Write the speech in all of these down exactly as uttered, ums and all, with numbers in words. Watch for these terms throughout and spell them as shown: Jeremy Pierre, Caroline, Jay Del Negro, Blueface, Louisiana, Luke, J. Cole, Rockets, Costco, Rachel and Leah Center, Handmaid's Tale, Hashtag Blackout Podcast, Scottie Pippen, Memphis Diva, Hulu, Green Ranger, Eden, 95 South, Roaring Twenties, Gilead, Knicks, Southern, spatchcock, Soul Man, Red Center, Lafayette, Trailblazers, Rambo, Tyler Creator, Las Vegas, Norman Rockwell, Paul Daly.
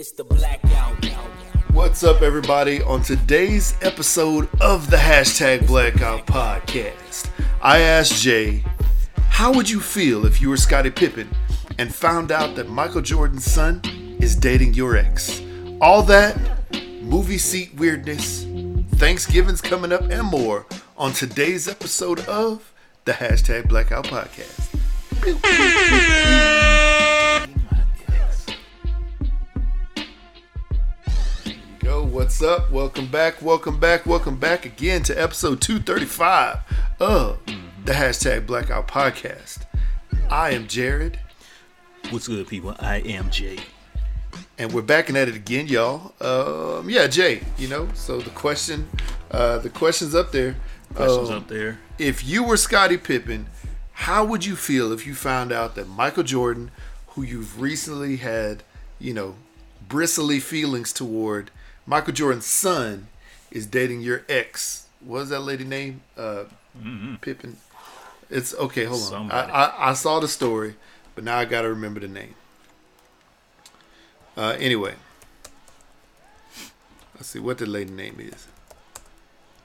It's the Blackout. What's up, everybody? On today's episode of the Hashtag Blackout Podcast, I asked Jay, how would you feel if you were Scottie Pippen and found out that Michael Jordan's son is dating your ex? All that, movie seat weirdness, Thanksgiving's coming up, and more on today's episode of the Hashtag Blackout Podcast. What's up? Welcome back, welcome back, welcome back again to episode two thirty-five of the Hashtag Blackout Podcast. I am Jared. What's good, people? I am Jay. And we're backing at it again, y'all. Um, yeah, Jay, you know, so the question, uh, the question's up there. Question's um, up there. If you were Scottie Pippen, how would you feel if you found out that Michael Jordan, who you've recently had, you know, bristly feelings toward, Michael Jordan's son is dating your ex? What was that lady name? Uh, mm-hmm. Pippen. It's okay. Hold on. I, I, I saw the story, but now I got to remember the name. Uh, anyway, let's see what the lady name is.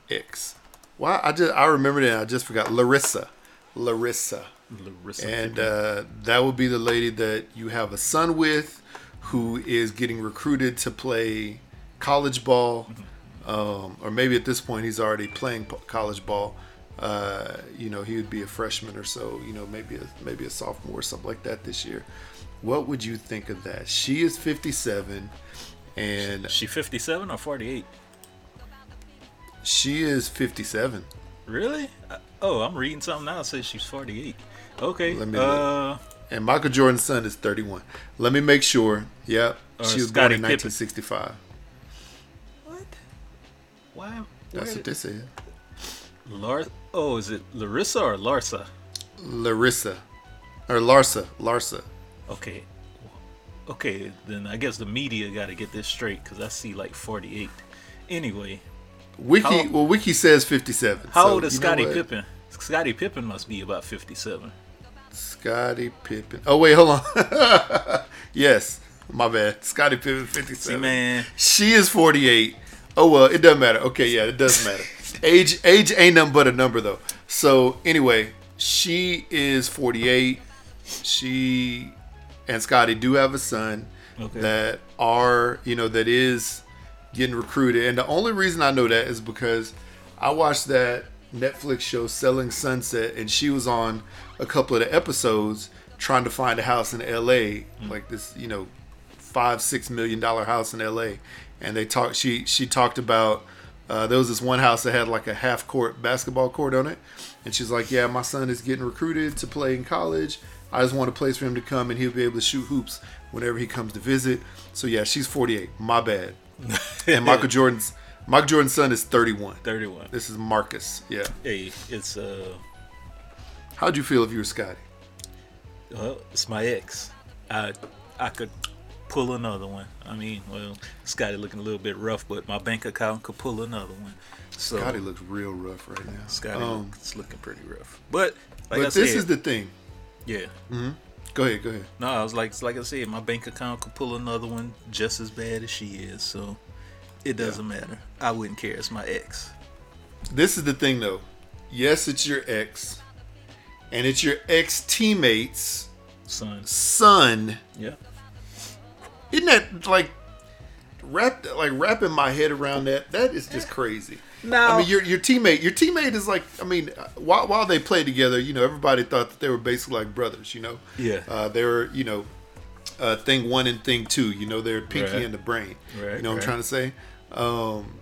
Ex. Why? I just I remembered it. And I just forgot. Larissa. Larissa. Larissa. And uh, that would be the lady that you have a son with, who is getting recruited to play college ball, um, or maybe at this point he's already playing college ball. Uh, you know, he would be a freshman or so. You know, maybe a, maybe a sophomore or something like that this year. What would you think of that? She is fifty-seven, and she fifty-seven or forty-eight. She is fifty-seven. Really? Oh, I'm reading something now. It says she's forty-eight. Okay. Let me. Uh... And Michael Jordan's son is thirty-one. Let me make sure. Yep. Yeah, she was born in nineteen sixty-five. Why? That's what they said. Lar- oh, is it Larissa or Larsa? Larissa. Or Larsa. Larsa. Okay. Okay, then I guess the media got to get this straight, because I see like forty-eight. Anyway. Wiki. How, well, Wiki says fifty-seven. How so old is Scottie Pippen? Scottie Pippen must be about fifty-seven. Scottie Pippen. Oh, wait, hold on. Yes. My bad. Scottie Pippen, fifty-seven. See, man. She is forty-eight. Oh, well, it doesn't matter. Okay, yeah, it doesn't matter. Age age ain't nothing but a number, though. So, anyway, she is forty-eight. She and Scottie do have a son okay. that are, you know, that is getting recruited. And the only reason I know that is because I watched that Netflix show, Selling Sunset, and she was on a couple of the episodes trying to find a house in L A, mm. like this, you know, five, six million dollar house in L A. And they talked. She she talked about uh, there was this one house that had like a half court basketball court on it, and she's like, "Yeah, my son is getting recruited to play in college. I just want a place for him to come, and he'll be able to shoot hoops whenever he comes to visit." So yeah, she's forty-eight. My bad. And Michael Jordan's Michael Jordan's son is thirty-one. Thirty-one. This is Marcus. Yeah. Hey, it's uh. How'd you feel if you were Scottie? Well, it's my ex. I I could. Pull another one. I mean, well, Scottie looking a little bit rough, but my bank account could pull another one. So Scottie looks real rough right now. Scottie um, looks looking pretty rough. But like but I this said, is the thing. Yeah. Mm-hmm. Go ahead. Go ahead. No, I was like, like I said, my bank account could pull another one just as bad as she is. So it doesn't yeah. matter. I wouldn't care. It's my ex. This is the thing, though. Yes, it's your ex, and it's your ex teammate's son. Son. Yeah. Isn't that like wrapped like wrapping my head around that? That is just crazy. No, I mean your your teammate, your teammate is like. I mean, while while they played together, you know, everybody thought that they were basically like brothers. You know, yeah, uh, they were. You know, uh, thing one and thing two. You know, they're pinky right. and the brain. Right, you know right. what I'm trying to say. Um,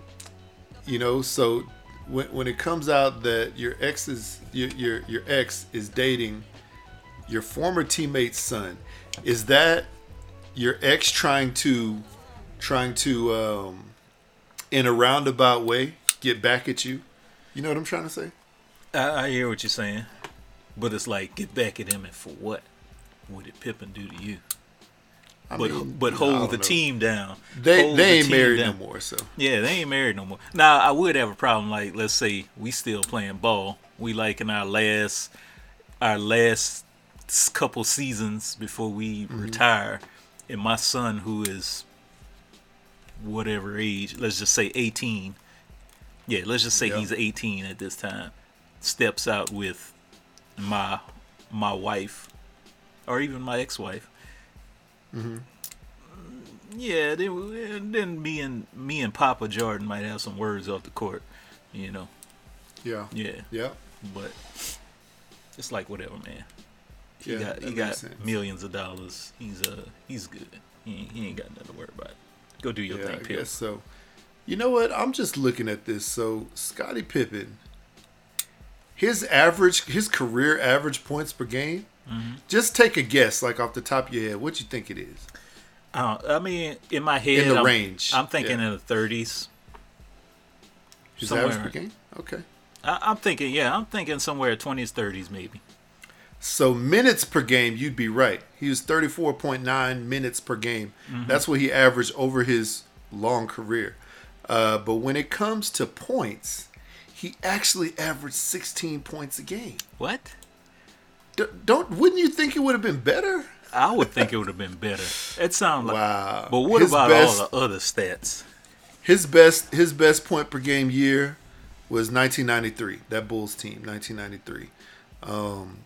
you know, so when when it comes out that your ex is your your, your ex is dating your former teammate's son, is that your ex trying to, trying to, um, in a roundabout way, get back at you? You know what I'm trying to say? I, I hear what you're saying, but it's like, get back at him, and for what? What did Pippen do to you? I but mean, but hold the know. team down. They hold they the ain't married down. no more, so yeah, they ain't married no more. Now I would have a problem. Like, let's say we still playing ball. We like in our last, our last couple seasons before we mm-hmm. retire. And my son, who is whatever age, let's just say eighteen. Yeah, let's just say yep. he's eighteen at this time. Steps out with my my wife, or even my ex-wife. Mm-hmm. Yeah, then then me and me and Papa Jordan might have some words off the court, you know. Yeah. Yeah. Yeah. But it's like whatever, man. He yeah, got he got sense. millions of dollars. He's uh he's good. He, he ain't got nothing to worry about. Go do your yeah, thing, I Pip. Guess so. You know what? I'm just looking at this. So Scottie Pippen, his average, his career average points per game. Mm-hmm. Just take a guess, like off the top of your head, what you think it is? Uh, I mean, in my head, in the I'm, range, I'm thinking yeah. in the thirties. His average per game? Okay. I, I'm thinking, yeah, I'm thinking somewhere twenties, thirties, maybe. So minutes per game, you'd be right. He was thirty-four point nine minutes per game. Mm-hmm. That's what he averaged over his long career. Uh, but when it comes to points, he actually averaged sixteen points a game. What? D- don't? Wouldn't you think it would have been better? I would think it would have been better. It sounds like. Wow. But what his about best, all the other stats? His best, his best point per game year was nineteen ninety-three. That Bulls team, nineteen ninety-three. Um,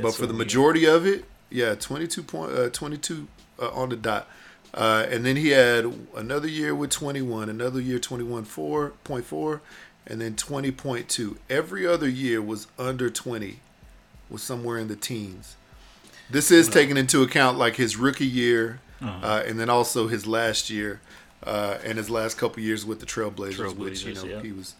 but for the majority mean. of it, yeah, twenty-two point, uh, twenty-two uh, on the dot. Uh, and then he had another year with twenty-one, another year twenty-one point four, and then twenty point two. Every other year was under twenty, was somewhere in the teens. This is taking into account like his rookie year, uh-huh. uh, and then also his last year, uh, and his last couple years with the Trailblazers, Trailblazers which you know yeah. he was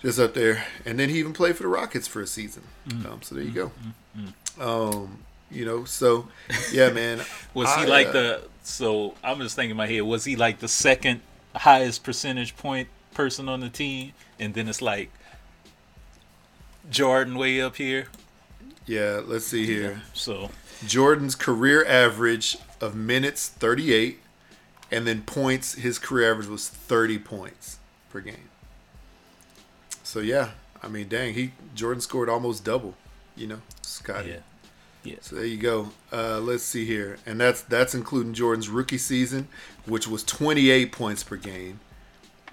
just up there. And then he even played for the Rockets for a season. Mm-hmm. Um, so there you go. Mm-hmm. Um, you know, so yeah, man. was I, he like uh, the? So I'm just thinking in my head. Was he like the second highest percentage point person on the team, and then it's like Jordan way up here. Yeah, let's see here. Yeah, so Jordan's career average of minutes thirty-eight, and then points. His career average was thirty points per game. So yeah, I mean, dang, he Jordan scored almost double. You know, Scottie. Yeah. Yeah. So there you go. Uh, let's see here, and that's that's including Jordan's rookie season, which was twenty-eight points per game,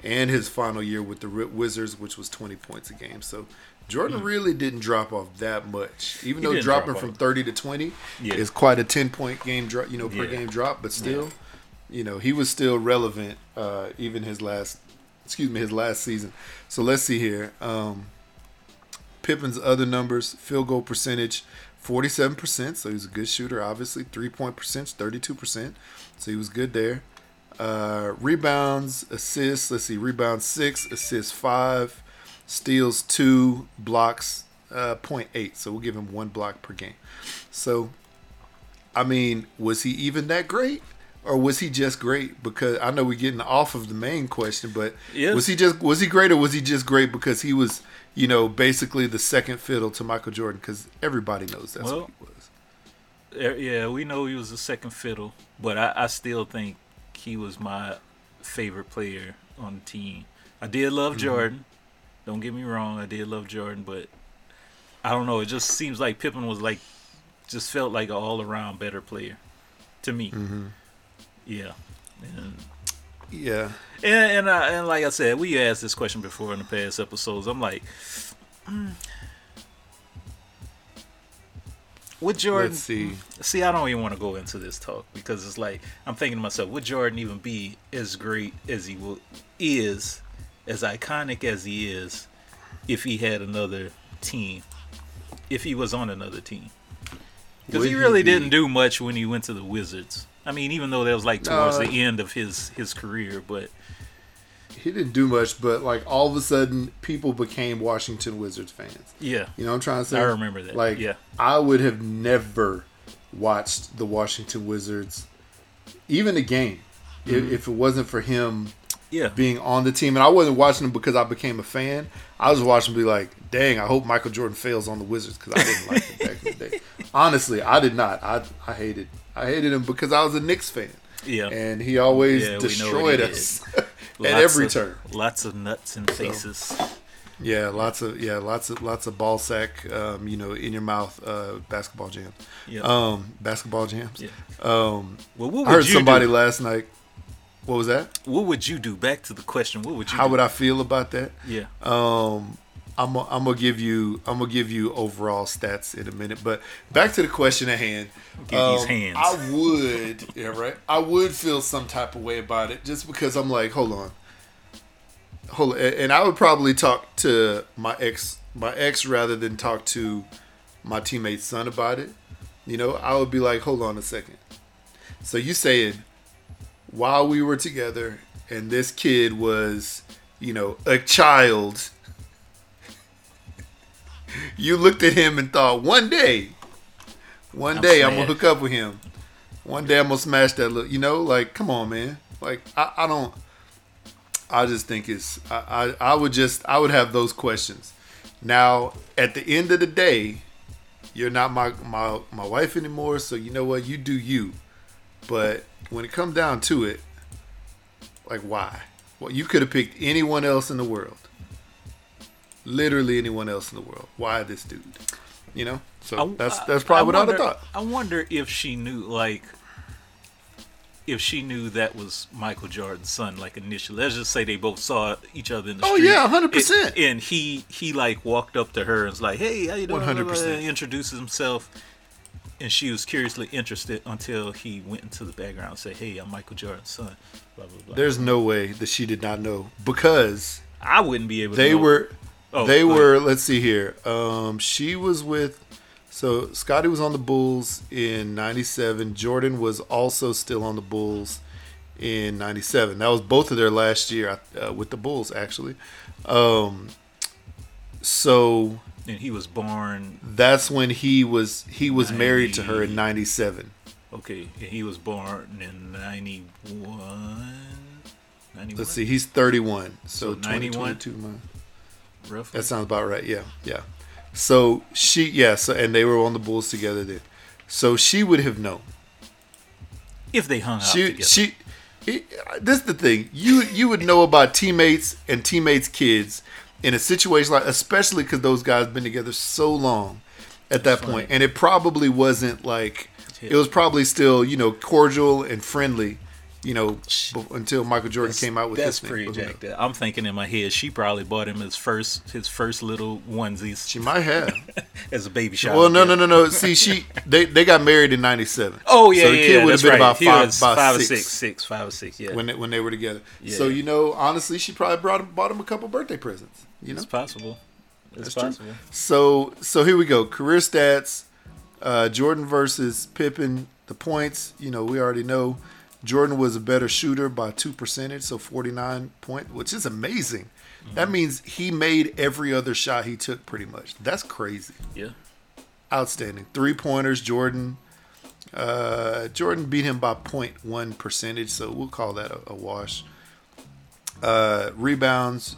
and his final year with the Wizards, which was twenty points a game. So. Jordan mm. really didn't drop off that much, even he though dropping drop from thirty to twenty yeah. is quite a ten-point game, dro- you know, per yeah. game drop. But still, yeah. you know, he was still relevant, uh, even his last, excuse me, his last season. So let's see here, um, Pippen's other numbers: field goal percentage, forty-seven percent. So he was a good shooter, obviously. Three-point percentage, thirty-two percent. So he was good there. Uh, rebounds, assists. Let's see, rebounds six, assists five. Steals two, blocks uh, zero point eight. So we'll give him one block per game. So, I mean, was he even that great? Or was he just great? Because I know we're getting off of the main question, but yes. was he just was he great or was he just great because he was, you know, basically the second fiddle to Michael Jordan? Because everybody knows that's well, what he was. Yeah, we know he was the second fiddle. But I, I still think he was my favorite player on the team. I did love mm-hmm. Jordan. Don't get me wrong, I did love Jordan, but I don't know. It just seems like Pippen was like, just felt like an all-around better player to me. Mm-hmm. Yeah. And, yeah. And and, I, and like I said, we asked this question before in the past episodes. I'm like, mm. would Jordan... Let's see. See, I don't even want to go into this talk because it's like, I'm thinking to myself, would Jordan even be as great as he will, is... as iconic as he is, if he had another team, if he was on another team, because he really he be? didn't do much when he went to the Wizards. I mean, even though that was like towards uh, the end of his his career, but he didn't do much. But like all of a sudden, people became Washington Wizards fans. Yeah, you know what I'm trying to say. I remember that. Like, yeah. I would have never watched the Washington Wizards, even a game, mm-hmm. if, if it wasn't for him. Yeah. Being on the team. And I wasn't watching them because I became a fan. I was watching them be like, dang, I hope Michael Jordan fails on the Wizards because I didn't like him back in the day. Honestly, I did not. I I hated I hated him because I was a Knicks fan. Yeah. And he always yeah, destroyed us at every of, turn. Lots of nuts and faces. So, yeah, lots of yeah, lots of lots of ball sack, um, you know, in your mouth, uh, basketball jams. Yeah. Um, basketball jams. Yeah. Um, well, what would I heard you somebody do? last night. What was that? What would you do? Back to the question. What would you? How do? would I feel about that? Yeah. Um, I'm a, I'm gonna give you I'm gonna give you overall stats in a minute, but back to the question at hand. Get um, these hands. I would. Yeah, right. I would feel some type of way about it, just because I'm like, hold on, hold on, and I would probably talk to my ex, my ex, rather than talk to my teammate's son about it. You know, I would be like, hold on a second. So you saying, while we were together and this kid was, you know, a child, you looked at him and thought, one day, one I'm day sad. I'm going to hook up with him. One day I'm going to smash that little, you know, like, come on, man. Like, I, I don't, I just think it's, I, I, I would just, I would have those questions. Now, at the end of the day, you're not my, my, my wife anymore. So you know what? You do you. But when it comes down to it, like, why? Well, you could have picked anyone else in the world. Literally anyone else in the world. Why this dude? You know? So I, that's that's probably I what wonder, I would have thought. I wonder if she knew, like, if she knew that was Michael Jordan's son, like, initially. Let's just say they both saw each other in the oh, street. Oh, yeah, one hundred percent. And, and he, he, like, walked up to her and was like, hey, how you doing? one hundred percent. He introduces himself. And she was curiously interested until he went into the background and said, hey, I'm Michael Jordan's son. Blah, blah, blah. There's no way that she did not know, because I wouldn't be able to. They know. were, oh, they were, ahead. Let's see here. Um, she was with, so Scottie was on the Bulls in ninety-seven. Jordan was also still on the Bulls in ninety-seven. That was both of their last year uh, with the Bulls, actually. Um, so. And he was born. That's when he was he was ninety, married to her in ninety-seven. Okay, and he was born in ninety-one. ninety-one? Let's see, he's thirty-one. So, so ninety-one. Roughly. That sounds about right. Yeah, yeah. So she, yeah. So and they were on the Bulls together then. So she would have known if they hung out she, together. She, it, this is the thing. You you would know about teammates and teammates' kids. In a situation like, especially because those guys been together so long at that point, and it probably wasn't like, it was probably still, you know, cordial and friendly, you know, until Michael Jordan that's, came out with that's this pretty thing. Jacked up. I'm thinking in my head, she probably bought him his first his first little onesies. She might have as a baby shower. Well, no, no, no, no. See, she they, they got married in ninety-seven. Oh yeah, so the yeah, kid yeah, would have been right. about five, five, five six. or six, six, five or six. Yeah, when they, when they were together. Yeah. So you know, honestly, she probably brought him, bought him a couple birthday presents. You know? It's possible. It's That's possible. True. So, so here we go. Career stats: uh, Jordan versus Pippen. The points, you know, we already know. Jordan was a better shooter by two percentage, so forty-nine point, which is amazing. Mm-hmm. That means he made every other shot he took, pretty much. That's crazy. Yeah. Outstanding. Three pointers. Jordan, uh, Jordan beat him by zero point one percentage, so we'll call that a, a wash. Uh, rebounds.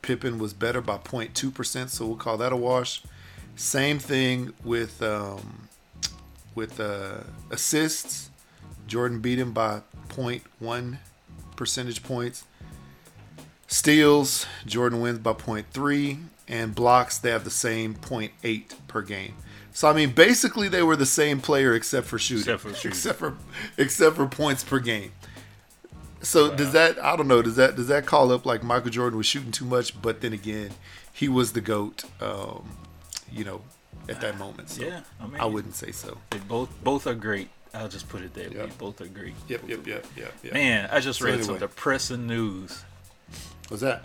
Pippen was better by zero point two percent, so we'll call that a wash. Same thing with um, with uh, assists. Jordan beat him by zero point one percentage points. Steals, Jordan wins by zero point three. And blocks, they have the same zero point eight per game. So, I mean, basically they were the same player except for shooting. Except for, shooting. Except for, except for points per game. So wow. does that, I don't know, does that does that call up like Michael Jordan was shooting too much? But then again, he was the GOAT, um, you know, at that moment. So yeah, I, mean, I wouldn't say so. They both both are great. I'll just put it that yep. way. Both are great. Yep, yep, yep, yep, yep. Man, I just so read anyway. some depressing news. What's that?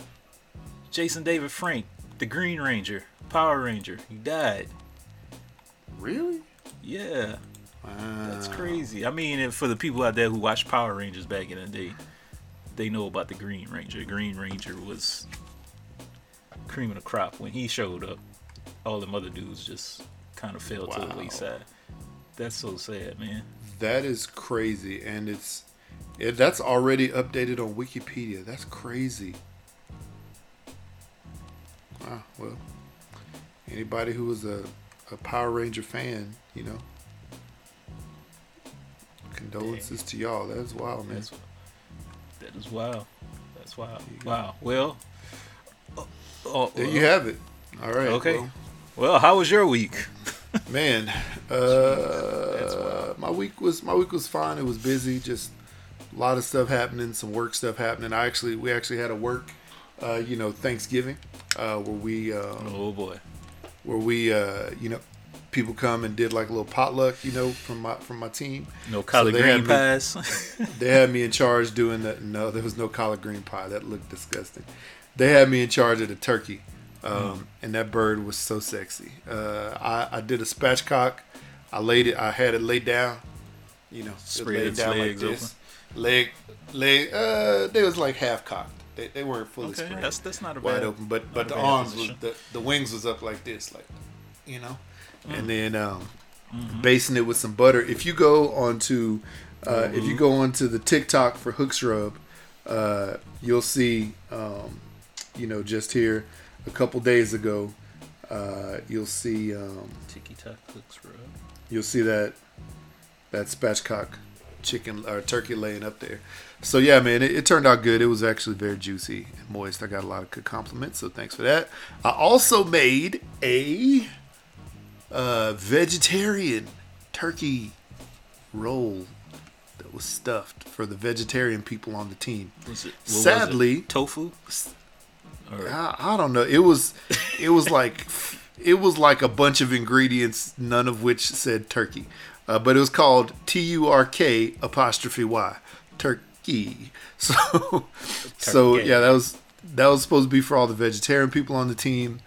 Jason David Frank, the Green Ranger, Power Ranger, he died. Really? Yeah. Wow. That's crazy. I mean, and for the people out there who watched Power Rangers back in the day, they know about the Green Ranger. The Green Ranger was cream of the crop. When he showed up, all them other dudes just kind of fell wow. to the wayside. That's so sad, man. That is crazy. And it's it, that's already updated on Wikipedia. That's crazy. Wow, well, anybody who was a, a Power Ranger fan, you know, condolences Dang. to y'all. That is wild, man. That's, that is wild. That's wild. Wow. Well, oh, oh, there well. you have it. All right. Okay. Well, well how was your week? Man, uh, Jeez, my week was my week was fine. It was busy, just a lot of stuff happening, some work stuff happening. I actually, we actually had a work, uh, you know, Thanksgiving, uh, where we, uh, oh boy, where we, uh, you know, people come and did like a little potluck, you know, from my from my team. No collard so green pies. Me, they had me in charge doing that. No, there was no collard green pie. That looked disgusting. They had me in charge of the turkey, um, mm. and that bird was so sexy. Uh, I, I did a spatchcock. I laid it. I had it laid down. You know, spread it its down legs like this. Open. Leg, leg. Uh, they was like half cocked. They, they weren't fully okay, spread. That's that's not a wide bad, open. But but the arms was, the the wings was up like this, like, you know. And then um, mm-hmm. basting it with some butter. If you go onto, uh, mm-hmm. if you go onto the TikTok for Hooks Rub, uh, you'll see, um, you know, just here a couple days ago, uh, you'll see um, TikTok Hooks Rub. You'll see that that spatchcock chicken or turkey laying up there. So yeah, man, it, it turned out good. It was actually very juicy and moist. I got a lot of good compliments, so thanks for that. I also made a. Uh, vegetarian turkey roll that was stuffed for the vegetarian people on the team. Was it, what Sadly, was it? Tofu? Or? I, I don't know. It was, it was like, it was like a bunch of ingredients, none of which said turkey, uh, but it was called T U R K apostrophe Y, turkey. So, turkey. so yeah, that was that was supposed to be for all the vegetarian people on the team.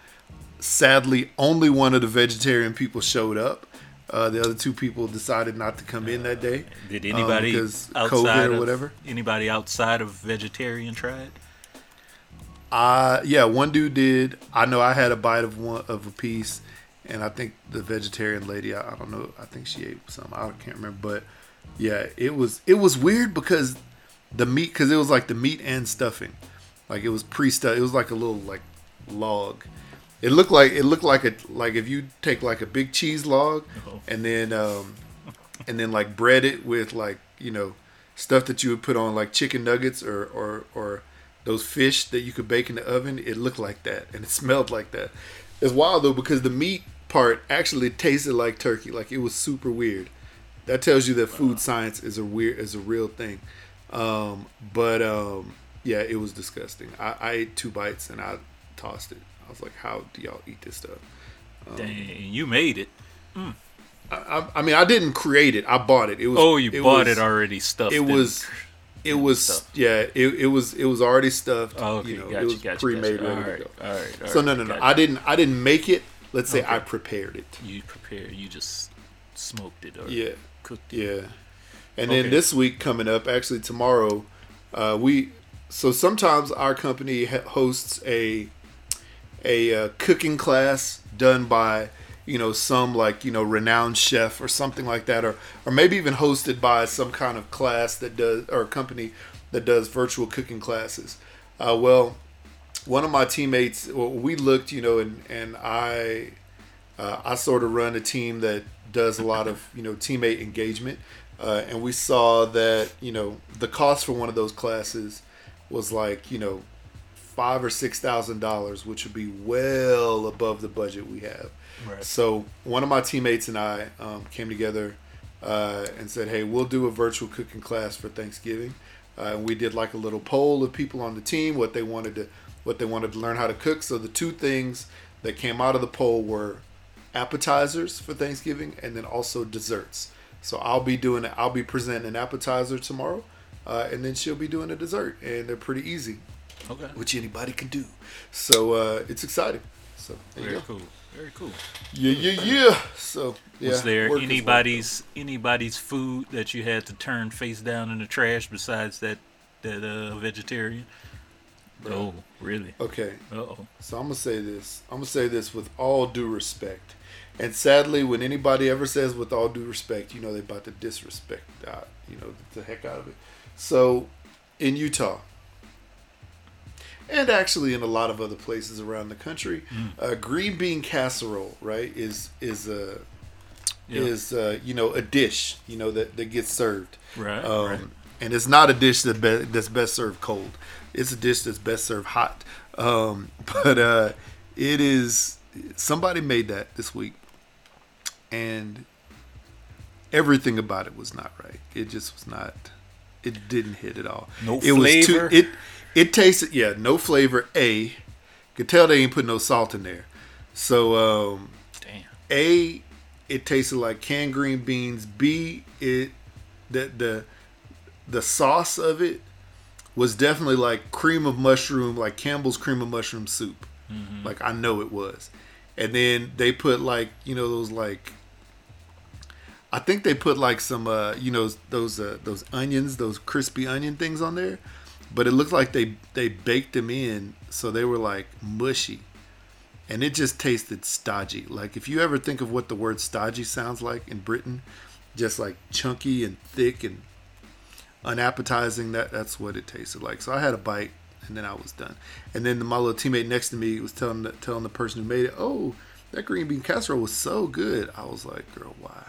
Sadly, only one of the vegetarian people showed up. Uh, the other two people decided not to come in that day. Uh, did anybody um, outside COVID or whatever? Of, anybody outside of vegetarian tried? Uh, yeah, one dude did. I know I had a bite of one of a piece, and I think the vegetarian lady, I, I don't know, I think she ate some. I can't remember, but yeah, it was it was weird because the meat, because it was like the meat and stuffing, like it was pre-stuffed. It was like a little like log. It looked like it looked like a like if you take like a big cheese log oh. and then um, and then like bread it with like, you know, stuff that you would put on like chicken nuggets or, or, or those fish that you could bake in the oven. It looked like that and it smelled like that. It's wild though because the meat part actually tasted like turkey. Like it was super weird. That tells you that food wow. science is a weird is a real thing. Um, but um, yeah, it was disgusting. I, I ate two bites and I tossed it. I was like, "How do y'all eat this stuff?" Um, Dang, you made it. Mm. I, I, I mean, I didn't create it. I bought it. It was. Oh, you it bought was, it already stuffed. It was. It was. Stuffed. Yeah. It, it was. It was already stuffed. Oh, okay. You know, gotcha, it was gotcha, pre-made. Gotcha. Ready all, right, to go. all right. All right. So no, no, no. Gotcha. I didn't. I didn't make it. Let's say okay. I prepared it. You prepared. You just smoked it or yeah. cooked it. Yeah. And okay. then this week coming up, actually tomorrow, uh, we. So sometimes our company hosts a. a uh, cooking class done by, you know, some like, you know, renowned chef or something like that, or or maybe even hosted by some kind of class that does, or a company that does virtual cooking classes. Uh, well, one of my teammates, well, we looked, you know, and, and I, uh, I sort of run a team that does a lot of, you know, teammate engagement. Uh, and we saw that, you know, the cost for one of those classes was like, you know, Five or six thousand dollars, which would be well above the budget we have. Right. So one of my teammates and I um, came together uh, and said, "Hey, we'll do a virtual cooking class for Thanksgiving." Uh, and we did like a little poll of people on the team what they wanted to what they wanted to learn how to cook. So the two things that came out of the poll were appetizers for Thanksgiving and then also desserts. So I'll be doing I'll be presenting an appetizer tomorrow, uh, and then she'll be doing a dessert, and they're pretty easy. Okay. Which anybody can do. So uh, it's exciting. So there Very you go. cool. Very cool. Yeah, yeah, yeah. So yeah, was there anybody's anybody's food that you had to turn face down in the trash besides that that uh, vegetarian? Bro. Oh, really? Okay. Uh-oh. So I'm gonna say this. I'm gonna say this with all due respect. And sadly, when anybody ever says with all due respect, you know they're about to disrespect uh, you know, the heck out of it. So in Utah. And actually, in a lot of other places around the country, mm. uh, green bean casserole, right, is is a yeah. is a, you know, a dish, you know, that, that gets served, right, um, right. And it's not a dish that be, that's best served cold. It's a dish that's best served hot. Um, but uh, it is somebody made that this week, and everything about it was not right. It just was not. It didn't hit at all. No it flavor. Was too, it it tasted yeah, no flavor. A, could tell they ain't put no salt in there. So um, damn. A, it tasted like canned green beans. B, it the the the sauce of it was definitely like cream of mushroom, like Campbell's cream of mushroom soup. Mm-hmm. Like I know it was. And then they put like, you know, those like, I think they put like some, uh, you know, those uh, those onions, those crispy onion things on there. But it looked like they, they baked them in, so they were like mushy. And it just tasted stodgy. Like if you ever think of what the word stodgy sounds like in Britain, just like chunky and thick and unappetizing, that that's what it tasted like. So I had a bite. And then I was done. And then my little teammate next to me was telling the, telling the person who made it, oh, that green bean casserole was so good. I was like, girl, why?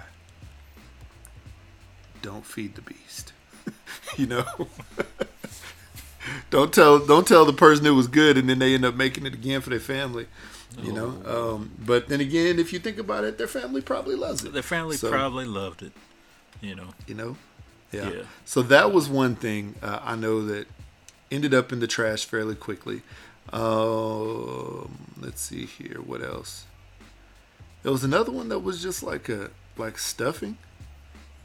Don't feed the beast. You know? don't tell don't tell the person it was good and then they end up making it again for their family. You know? Um, but then again, if you think about it, their family probably loves it. Their family so, probably loved it. You know? You know? Yeah. yeah. So that was one thing uh, I know that ended up in the trash fairly quickly. Um, let's see here. What else? There was another one that was just like a like stuffing.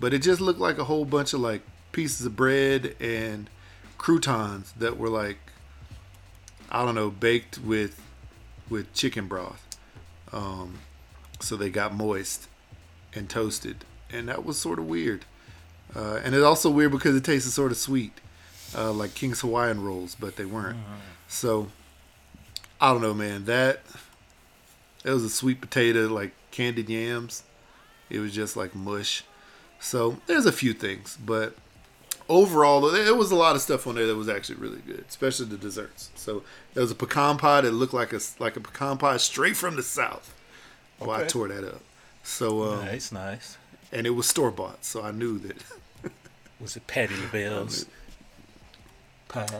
But it just looked like a whole bunch of like pieces of bread and croutons that were like, I don't know, baked with with chicken broth. Um, so they got moist and toasted. And that was sort of weird. Uh, and it's also weird because it tasted sort of sweet. Uh, like King's Hawaiian rolls, but they weren't. Mm-hmm. So, I don't know, man. That it was a sweet potato, like candied yams. It was just like mush. So, there's a few things. But overall, there was a lot of stuff on there that was actually really good, especially the desserts. So, there was a pecan pie that looked like a, like a pecan pie straight from the South. Okay. Well, I tore that up. So um, Nice, nice. And it was store-bought, so I knew that. Was it Patty LaBelle's? Uh-huh.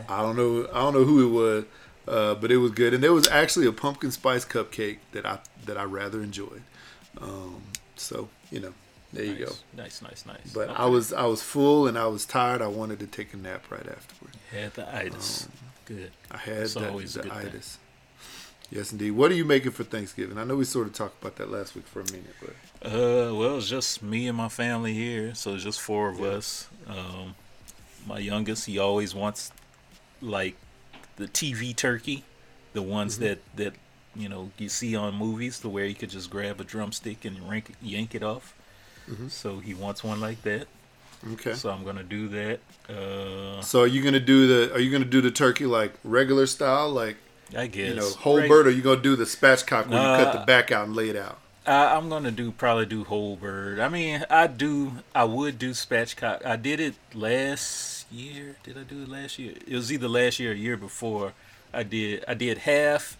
I don't know. I don't know who it was, uh, but it was good. And there was actually a pumpkin spice cupcake that I that I rather enjoyed. Um, so you know, there nice. you go. Nice, nice, nice. But okay. I was I was full and I was tired. I wanted to take a nap right afterward. You had the itis. Um, good. I had That's the, always the a good itis. Thing. Yes, indeed. What are you making for Thanksgiving? I know we sort of talked about that last week for a minute, but uh, well, it's just me and my family here, so it's just four of yeah. us. Um, my youngest, he always wants. Like the T V turkey, the ones mm-hmm. that, that you know you see on movies, to where you could just grab a drumstick and rank, yank it off. Mm-hmm. So he wants one like that. Okay. So I'm gonna do that. Uh, so are you gonna do the Are you gonna do the turkey like regular style, like I guess you know whole right. bird? Or are you gonna do the spatchcock where uh, you cut the back out and lay it out? I, I'm gonna do probably do whole bird. I mean, I do I would do spatchcock. I did it last. year did I do it last year it was either last year or year before I did I did half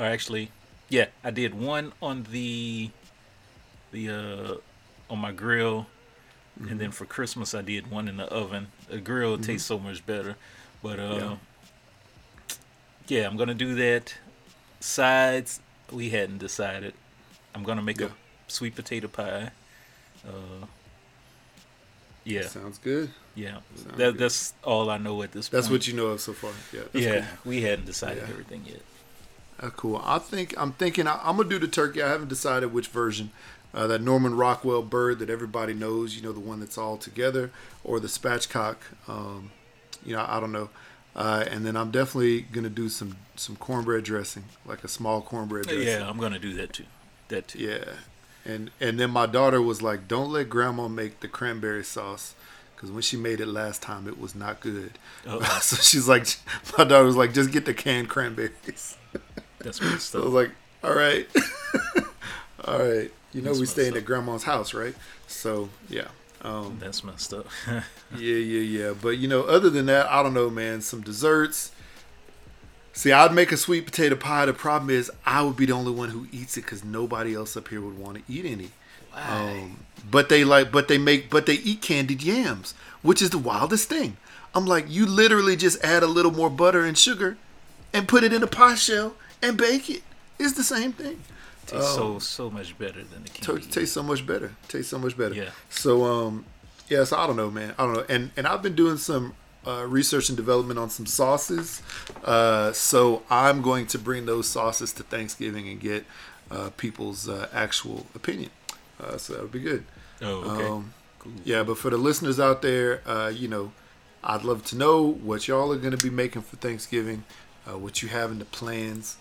or actually yeah I did one on the the uh on my grill mm-hmm. and then for Christmas I did one in the oven. A grill mm-hmm. tastes so much better, but uh yeah. yeah I'm gonna do that. Sides, we hadn't decided. I'm gonna make yeah. a sweet potato pie. uh Yeah. That sounds good. Yeah. Sounds that, good. That's all I know at this that's point. That's what you know of so far. Yeah. Yeah. Cool. We hadn't decided yeah. everything yet. Uh, cool. I think I'm thinking I, I'm gonna do the turkey. I haven't decided which version. Uh, that Norman Rockwell bird that everybody knows. You know, the one that's all together, or the spatchcock. Um, you know, I don't know. Uh, and then I'm definitely gonna do some some cornbread dressing, like a small cornbread dressing. Yeah, I'm gonna do that too. That too. Yeah. And and then my daughter was like, don't let grandma make the cranberry sauce, because when she made it last time, it was not good. Oh. So she's like, my daughter was like, just get the canned cranberries. That's what it's so I was like, all right. all right. You know, we're staying up. At grandma's house, right? So, yeah. Um, That's messed up. yeah, yeah, yeah. But, you know, other than that, I don't know, man, some desserts. See, I'd make a sweet potato pie. The problem is I would be the only one who eats it because nobody else up here would want to eat any. Wow. Um, but they like, but they make, but they eat candied yams, which is the wildest thing. I'm like, you literally just add a little more butter and sugar, and put it in a pie shell and bake it. It's the same thing. It tastes um, so so much better than the candy. T- tastes so much better. Tastes so much better. Yeah. So um, Yeah, so I don't know, man. I don't know. And and I've been doing some uh, research and development on some sauces. Uh, so I'm going to bring those sauces to Thanksgiving and get uh, people's uh, actual opinion. Uh, so that would be good. Oh, okay. Um, cool. Yeah, but for the listeners out there, uh, you know, I'd love to know what y'all are going to be making for Thanksgiving, uh, what you have in the plans.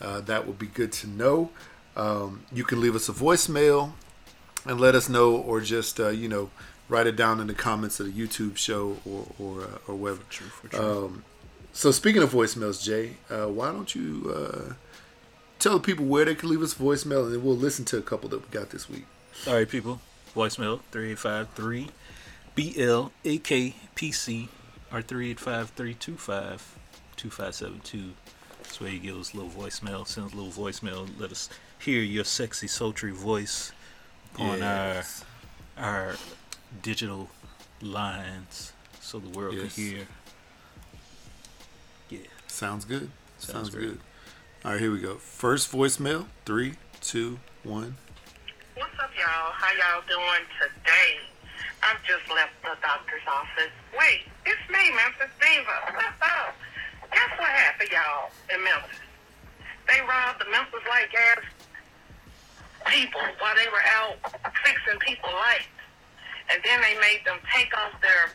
Uh, that would be good to know. Um, you can leave us a voicemail and let us know, or just, uh, you know, write it down in the comments of the YouTube show or or, uh, or whatever. For true, for true. Um, so speaking of voicemails, Jay, uh, why don't you uh, tell the people where they can leave us a voicemail, and then we'll listen to a couple that we got this week. All right, people. Voicemail three eight five three B L A K P C or three eight five three two five two five seven two. That's where you give us a little voicemail. Send us a little voicemail. Let us hear your sexy, sultry voice on yes. our our digital lines, so the world yes. can hear. Yeah, sounds good. Sounds, sounds good. All right, here we go. First voicemail. Three, two, one. What's up, y'all? How y'all doing today? I've just left the doctor's office. Wait, it's me, Memphis Diva. What's up? Guess what happened, y'all, in Memphis? They robbed the Memphis Light gas people while they were out fixing people's lights. And then they made them take off their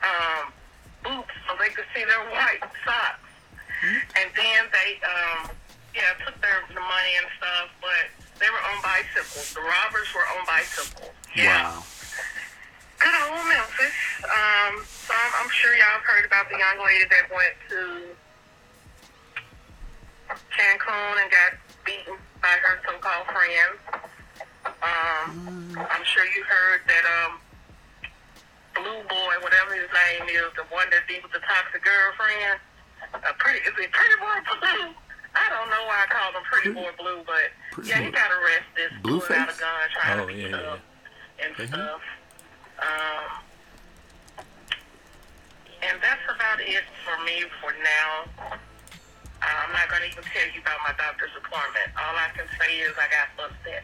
um, boots so they could see their white socks. Mm-hmm. And then they, um, yeah, took their the money and stuff, but they were on bicycles. The robbers were on bicycles. Yeah. Wow. Good old Memphis. Um, so I'm, I'm sure y'all have heard about the young lady that went to Cancun and got beaten by her so-called friend. Um, I'm sure you heard that um, Blue Boy, whatever his name is, the one that beat with the toxic girlfriend. A pretty, is it Pretty Boy Blue? I don't know why I call him Pretty Boy Blue, but pretty yeah, he got arrested. Blue without face? A gun, trying oh, to beat yeah, up yeah. and mm-hmm. stuff. Um, and that's about it for me for now. Uh, I'm not going to even tell you about my doctor's appointment. All I can say is I got busted.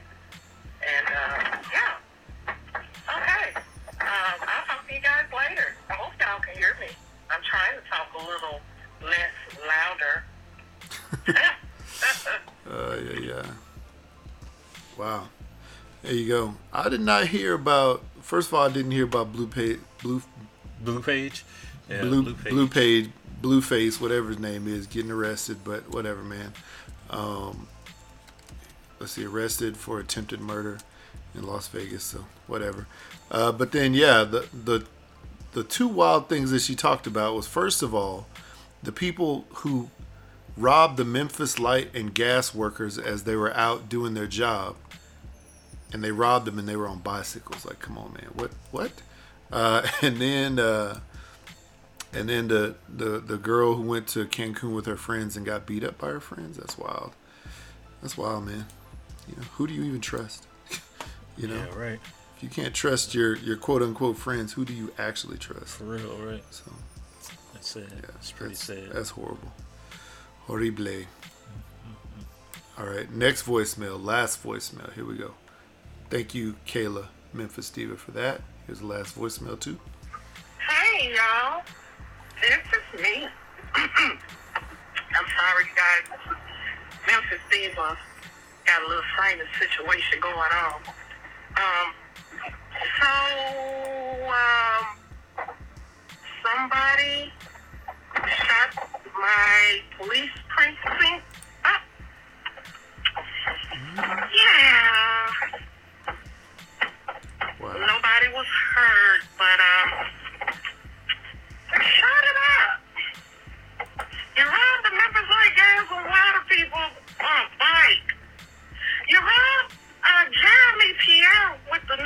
And, uh, yeah. Okay. Um, I'll talk to you guys later. I hope y'all can hear me. I'm trying to talk a little less louder. uh, yeah, yeah. Wow. There you go. I did not hear about. First of all, I didn't hear about Blue Page, Blue, Blue Page, yeah, Blue, Blue Page, Blue Page, Blueface, whatever his name is, getting arrested. But whatever, man. Um, let's see, arrested for attempted murder in Las Vegas. So whatever. Uh, but then, yeah, the the the two wild things that she talked about was, first of all, the people who robbed the Memphis Light and gas workers as they were out doing their job. And they robbed them, and they were on bicycles. Like, come on, man, what, what? Uh, and then, uh, and then the, the the girl who went to Cancun with her friends and got beat up by her friends. That's wild. That's wild, man. You know, who do you even trust? You know, yeah, right? If you can't trust your your quote unquote friends, who do you actually trust? For real, right? So that's sad. Yeah, that's pretty that's, sad. That's horrible. Horrible. Mm-hmm. All right, next voicemail. Last voicemail. Here we go. Thank you, Kayla, Memphis Diva, for that. Here's the last voicemail, too. Hey, y'all. This is me. I'm sorry, guys. Memphis Diva got a little sinus situation going on. Um, so, um, somebody shot my police precinct up. Mm. Yeah. Wow. Nobody was hurt, but um, shut it up. You robbed the Memphis Light gangs with water people on a bike. You robbed uh, Jeremy Pierre with the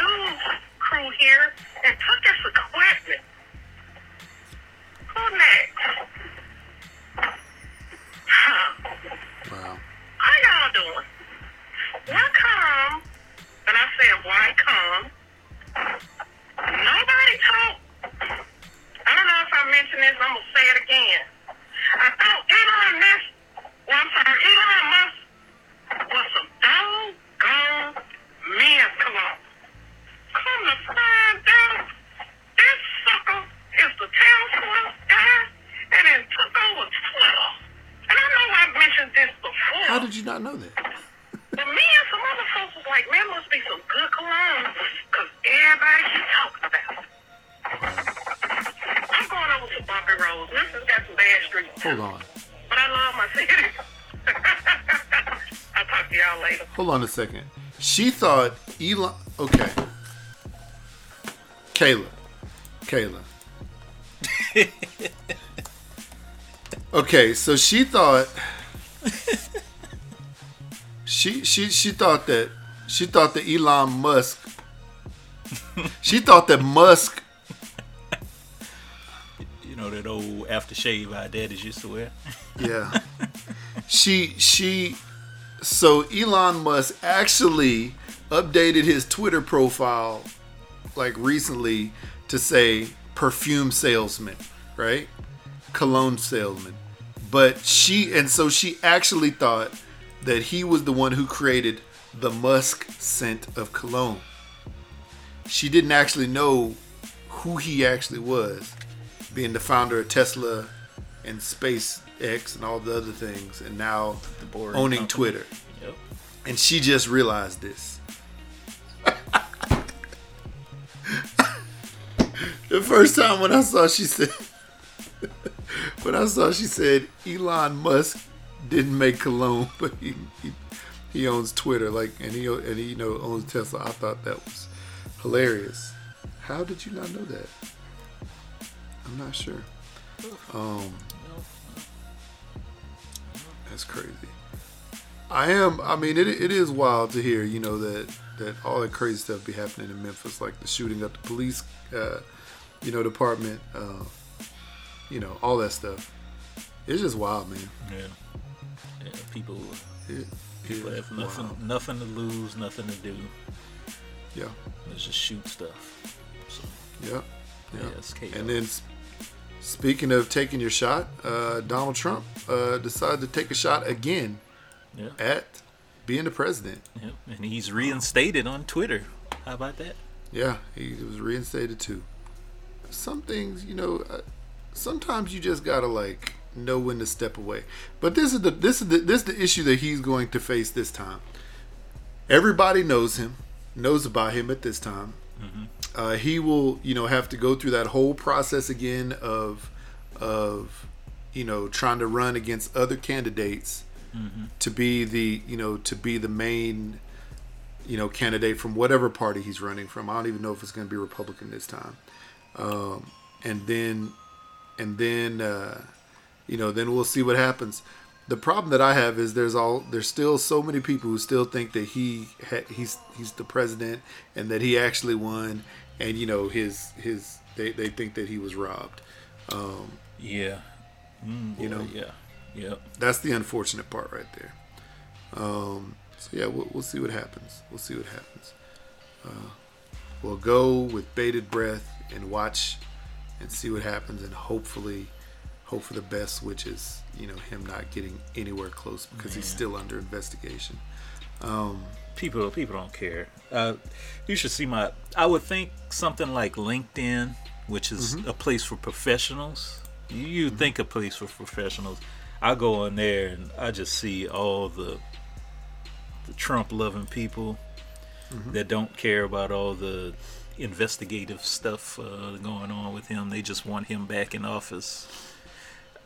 not know that. But me and some other folks was like, man, must be some good cologne, because everybody you talking about. I'm going over to Bumpy Road. Memphis got some bad streets. Hold on. But I love my city. I'll talk to y'all later. Hold on a second. She thought Elon... Okay. Kayla. Kayla. Okay, so she thought... She she she thought that... She thought that Elon Musk... She thought that Musk... You know that old aftershave our daddies used to wear? Yeah. She... She... So Elon Musk actually updated his Twitter profile like recently to say perfume salesman, right? Cologne salesman. But she, and so she actually thought that he was the one who created the Musk scent of cologne. She didn't actually know who he actually was, being the founder of Tesla and SpaceX and all the other things, and now owning company. Twitter. Yep. And she just realized this. The first time when I saw she said when I saw she said Elon Musk didn't make cologne, but he he, he owns Twitter, like, and he and he you know owns Tesla. I thought that was hilarious. How did you not know that? I'm not sure. Um That's crazy. I am. I mean, it it is wild to hear, you know, that, that all that crazy stuff be happening in Memphis, like the shooting at the police, uh, you know, department, uh, you know, all that stuff. It's just wild, man. Yeah. yeah people. It, people have nothing, nothing to lose, nothing to do. Yeah. Let's just shoot stuff. So, yeah. Yeah. yeah and then. Speaking of taking your shot, uh, Donald Trump uh, decided to take a shot again yeah. at being the president. Yeah. And he's reinstated on Twitter. How about that? Yeah, he was reinstated too. Some things, you know, sometimes you just gotta like know when to step away. But this is the this is the, this is the issue that he's going to face this time. Everybody knows him, knows about him at this time. Mm-hmm. Uh, he will, you know, have to go through that whole process again of, of, you know, trying to run against other candidates mm-hmm. to be the, you know, to be the main, you know, candidate from whatever party he's running from. I don't even know if it's going to be Republican this time. Um, and then, and then, uh, you know, then we'll see what happens. The problem that I have is there's all there's still so many people who still think that he ha- he's he's the president and that he actually won, and you know his his they, they think that he was robbed. Um, yeah, mm, you boy, know, yeah, yeah. That's the unfortunate part right there. Um, so yeah, we'll, we'll see what happens. We'll see what happens. Uh, we'll go with bated breath and watch and see what happens, and hopefully. Hope for the best, which is, you know, him not getting anywhere close because Man. he's still under investigation. Um, people, people don't care. Uh, you should see my. I would think something like LinkedIn, which is mm-hmm. a place for professionals. You mm-hmm. think a place for professionals? I go on there and I just see all the the Trump-loving people mm-hmm. that don't care about all the investigative stuff uh, going on with him. They just want him back in office.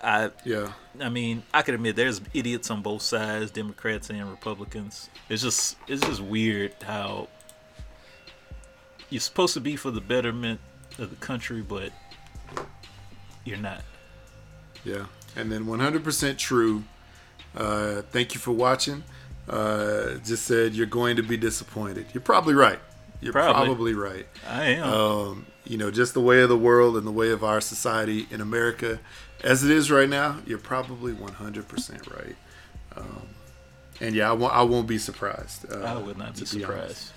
I yeah. I mean, I could admit there's idiots on both sides, Democrats and Republicans. It's just it's just weird how you're supposed to be for the betterment of the country, but you're not. Yeah, and then one hundred percent true. Uh, thank you for watching. Uh, just said you're going to be disappointed. You're probably right. You're probably, probably right. I am. Um, you know, just the way of the world and the way of our society in America. As it is right now, you're probably one hundred percent right. Um, and yeah, I won't, I won't be surprised. Uh, I would not be surprised.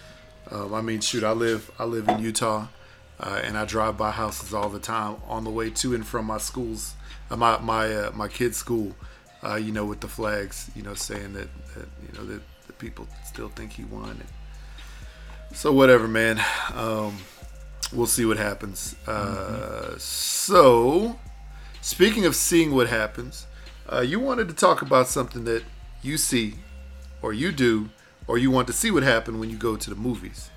Um, I mean, shoot, I live I live in Utah, uh, and I drive by houses all the time on the way to and from my schools, uh, my my uh, my kids' school. Uh, you know, with the flags, you know, saying that, that you know that the people still think he won. And so whatever, man. Um, we'll see what happens. Uh, mm-hmm. So. Speaking of seeing what happens, uh, you wanted to talk about something that you see or you do, or you want to see what happened when you go to the movies.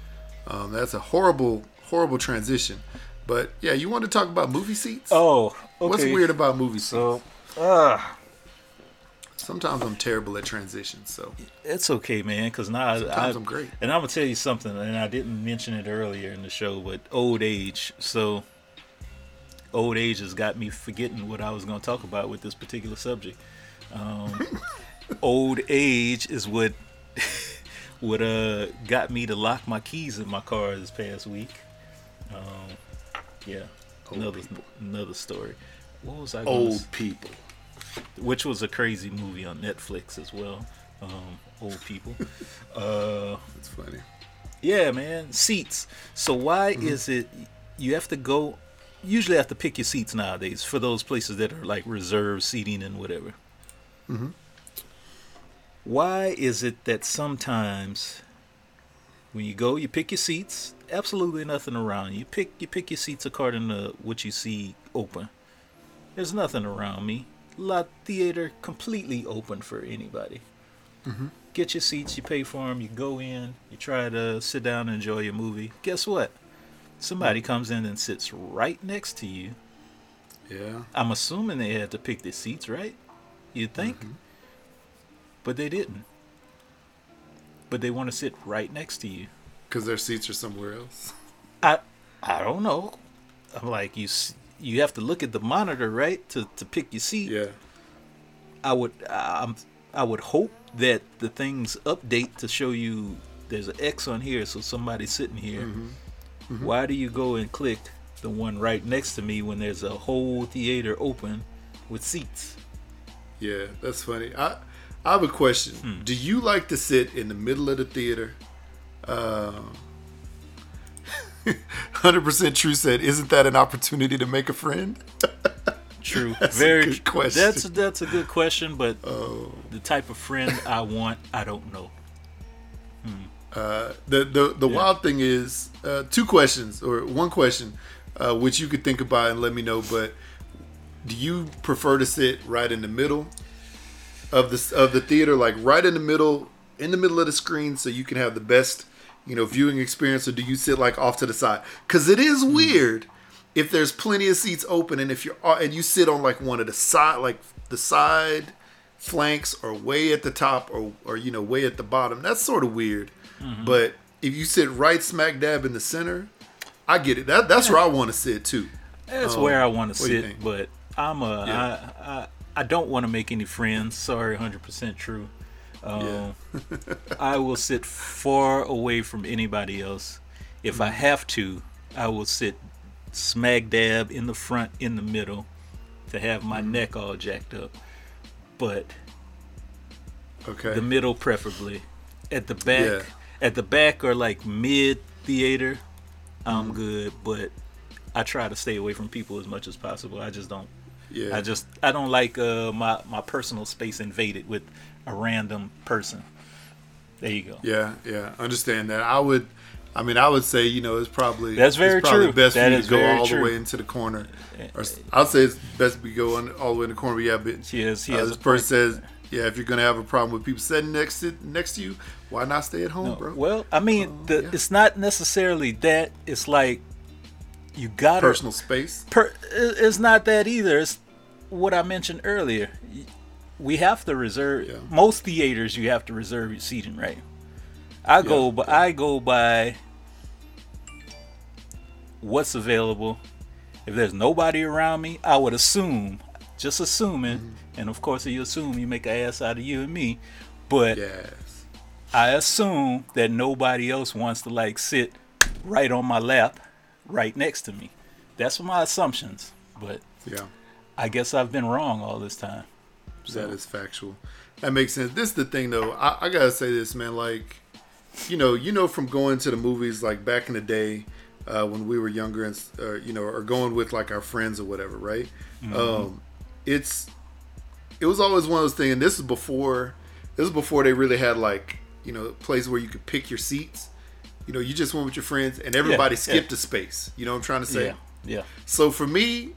Um, that's a horrible, horrible transition. But yeah, you want to talk about movie seats? Oh, okay. What's weird about movie seats? So, uh, sometimes I'm terrible at transitions. So it's okay, man. Because now sometimes I, I'm great. And I'm gonna tell you something, and I didn't mention it earlier in the show, but old age. So old age has got me forgetting what I was gonna talk about with this particular subject. Um, old age is what what uh got me to lock my keys in my car this past week. Um, yeah, old another people. another story. What was I? Old say? People, which was a crazy movie on Netflix as well. Um, Old People. uh, That's funny. Yeah, man, seats. So why mm-hmm. is it you have to go? Usually, have to pick your seats nowadays for those places that are like reserved seating and whatever. Mm-hmm. Why is it that sometimes when you go, you pick your seats? Absolutely nothing around you. Pick you pick your seats according to what you see open. There's nothing around me. La theater completely open for anybody. Mm-hmm. Get your seats. You pay for them. You go in. You try to sit down and enjoy your movie. Guess what? Somebody mm-hmm. comes in and sits right next to you. Yeah. I'm assuming they had to pick their seats, right? You'd think, mm-hmm. but they didn't. But they want to sit right next to you. Because their seats are somewhere else. I I don't know. I'm like, you you have to look at the monitor, right, to, to pick your seat. Yeah. I would I'm, I would hope that the things update to show you there's an X on here, so somebody's sitting here. Mm-hmm. Mm-hmm. Why do you go and click the one right next to me when there's a whole theater open with seats? Yeah, that's funny. I, I have a question. Hmm. Do you like to sit in the middle of the theater? Um, one hundred percent True said, isn't that an opportunity to make a friend? True. That's very a good question. That's, that's a good question, but oh. the type of friend I want, I don't know. Hmm. Uh, the the, the yeah. wild thing is, uh, two questions, or one question, uh, which you could think about and let me know, but do you prefer to sit right in the middle of the, of the theater, like right in the middle, in the middle of the screen so you can have the best... you know, viewing experience, or do you sit like off to the side? Because it is weird if there's plenty of seats open, and if you're and you sit on like one of the side, like the side flanks, or way at the top, or or you know, way at the bottom. That's sort of weird. Mm-hmm. But if you sit right smack dab in the center, I get it. That that's yeah. where I want to sit too. That's um, where I want to sit. But I'm a yeah. I, I I don't want to make any friends. Sorry, one hundred percent True. Um, yeah. I will sit far away from anybody else. If I have to, I will sit smack dab in the front, in the middle, to have my mm-hmm. neck all jacked up. But okay, the middle preferably. At the back, yeah. at the back or like mid theater, I'm mm-hmm. good. But I try to stay away from people as much as possible. I just don't. Yeah. I just I don't like uh, my my personal space invaded with a random person. There you go. Yeah, yeah. Understand that. I would, I mean, I would say, you know, it's probably that's very it's probably true. Best that for you to go all true. the way into the corner. Or I'll say it's best we go on, all the way in the corner. But yeah, but she is, he uh, has this person says, there. yeah, if you're gonna have a problem with people sitting next to next to you, why not stay at home, no. bro? Well, I mean, um, the, yeah. it's not necessarily that. It's like you got personal space. Per, it's not that either. It's what I mentioned earlier. We have to reserve yeah. most theaters. You have to reserve your seating, right? I yeah, go, but yeah. I go by what's available. If there's nobody around me, I would assume, just assuming, mm-hmm. and of course, if you assume, you make an ass out of you and me. But yes. I assume that nobody else wants to like sit right on my lap, right next to me. That's my assumptions. But yeah, I guess I've been wrong all this time. So. That is factual. That makes sense. This is the thing, though. I, I gotta say this, man. Like, you know, you know, from going to the movies, like back in the day uh, when we were younger, and uh, you know, or going with like our friends or whatever, right? Mm-hmm. Um, it's it was always one of those things. And this is before this is before they really had like you know places where you could pick your seats. You know, you just went with your friends, and everybody yeah, skipped yeah. a space. You know what I'm trying to say? Yeah. yeah. So for me,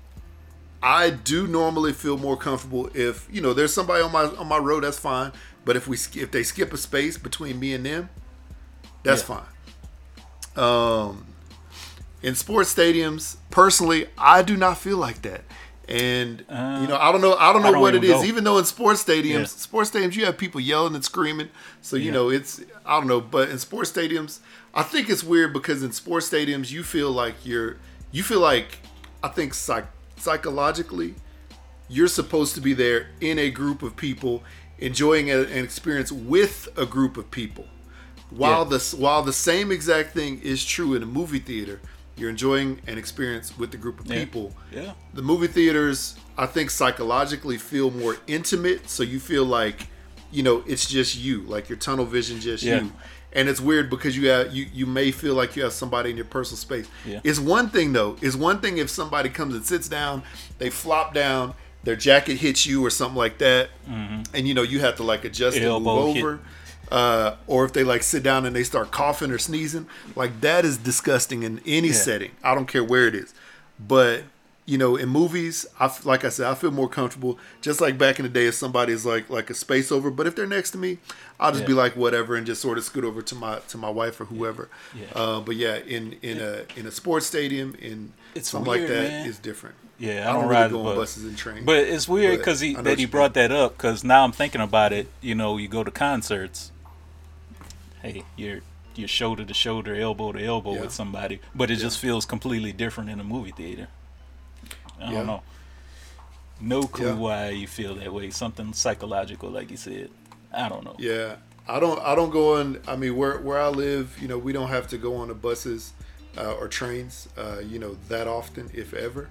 I do normally feel more comfortable if, you know, there's somebody on my on my road, that's fine. But if we if they skip a space between me and them, that's yeah. fine. Um, in sports stadiums, personally, I do not feel like that. And uh, you know, I don't know, I don't know I don't what it is. Go. Even though in sports stadiums, yeah. sports stadiums, you have people yelling and screaming. So you yeah. know, it's I don't know. But in sports stadiums, I think it's weird because in sports stadiums, you feel like you're, you feel like, I think psych, psychologically, you're supposed to be there in a group of people, enjoying a, an experience with a group of people. While yeah. the while the same exact thing is true in a movie theater. You're enjoying an experience with a group of yeah. people. Yeah. The movie theaters, I think, psychologically feel more intimate. So you feel like, you know, it's just you, like your tunnel vision, just yeah. you. And it's weird because you have you, you may feel like you have somebody in your personal space. Yeah. It's one thing though. It's one thing if somebody comes and sits down, they flop down, their jacket hits you or something like that, mm-hmm. and you know you have to like adjust and move over. Hit. Uh, or if they like sit down and they start coughing or sneezing, like that is disgusting in any yeah. setting. I don't care where it is. But you know, in movies, I like I said, I feel more comfortable. Just like back in the day, if somebody's like like a space over, but if they're next to me, I'll just yeah. be like whatever and just sort of scoot over to my to my wife or whoever. Yeah. Uh, but yeah, in in yeah. a in a sports stadium, in it's something weird, like that man. Is different. Yeah, I don't, I don't really ride go on buses and trains. But it's weird because he that he brought that up because now I'm thinking about it. You know, you go to concerts. Hey, you're you're shoulder to shoulder, elbow to elbow yeah. with somebody, but it yeah. just feels completely different in a movie theater. I yeah. don't know. No clue yeah. why you feel that way. Something psychological, like you said. I don't know. Yeah, I don't. I don't go on. I mean, where where I live, you know, we don't have to go on the buses uh, or trains, uh, you know, that often, if ever.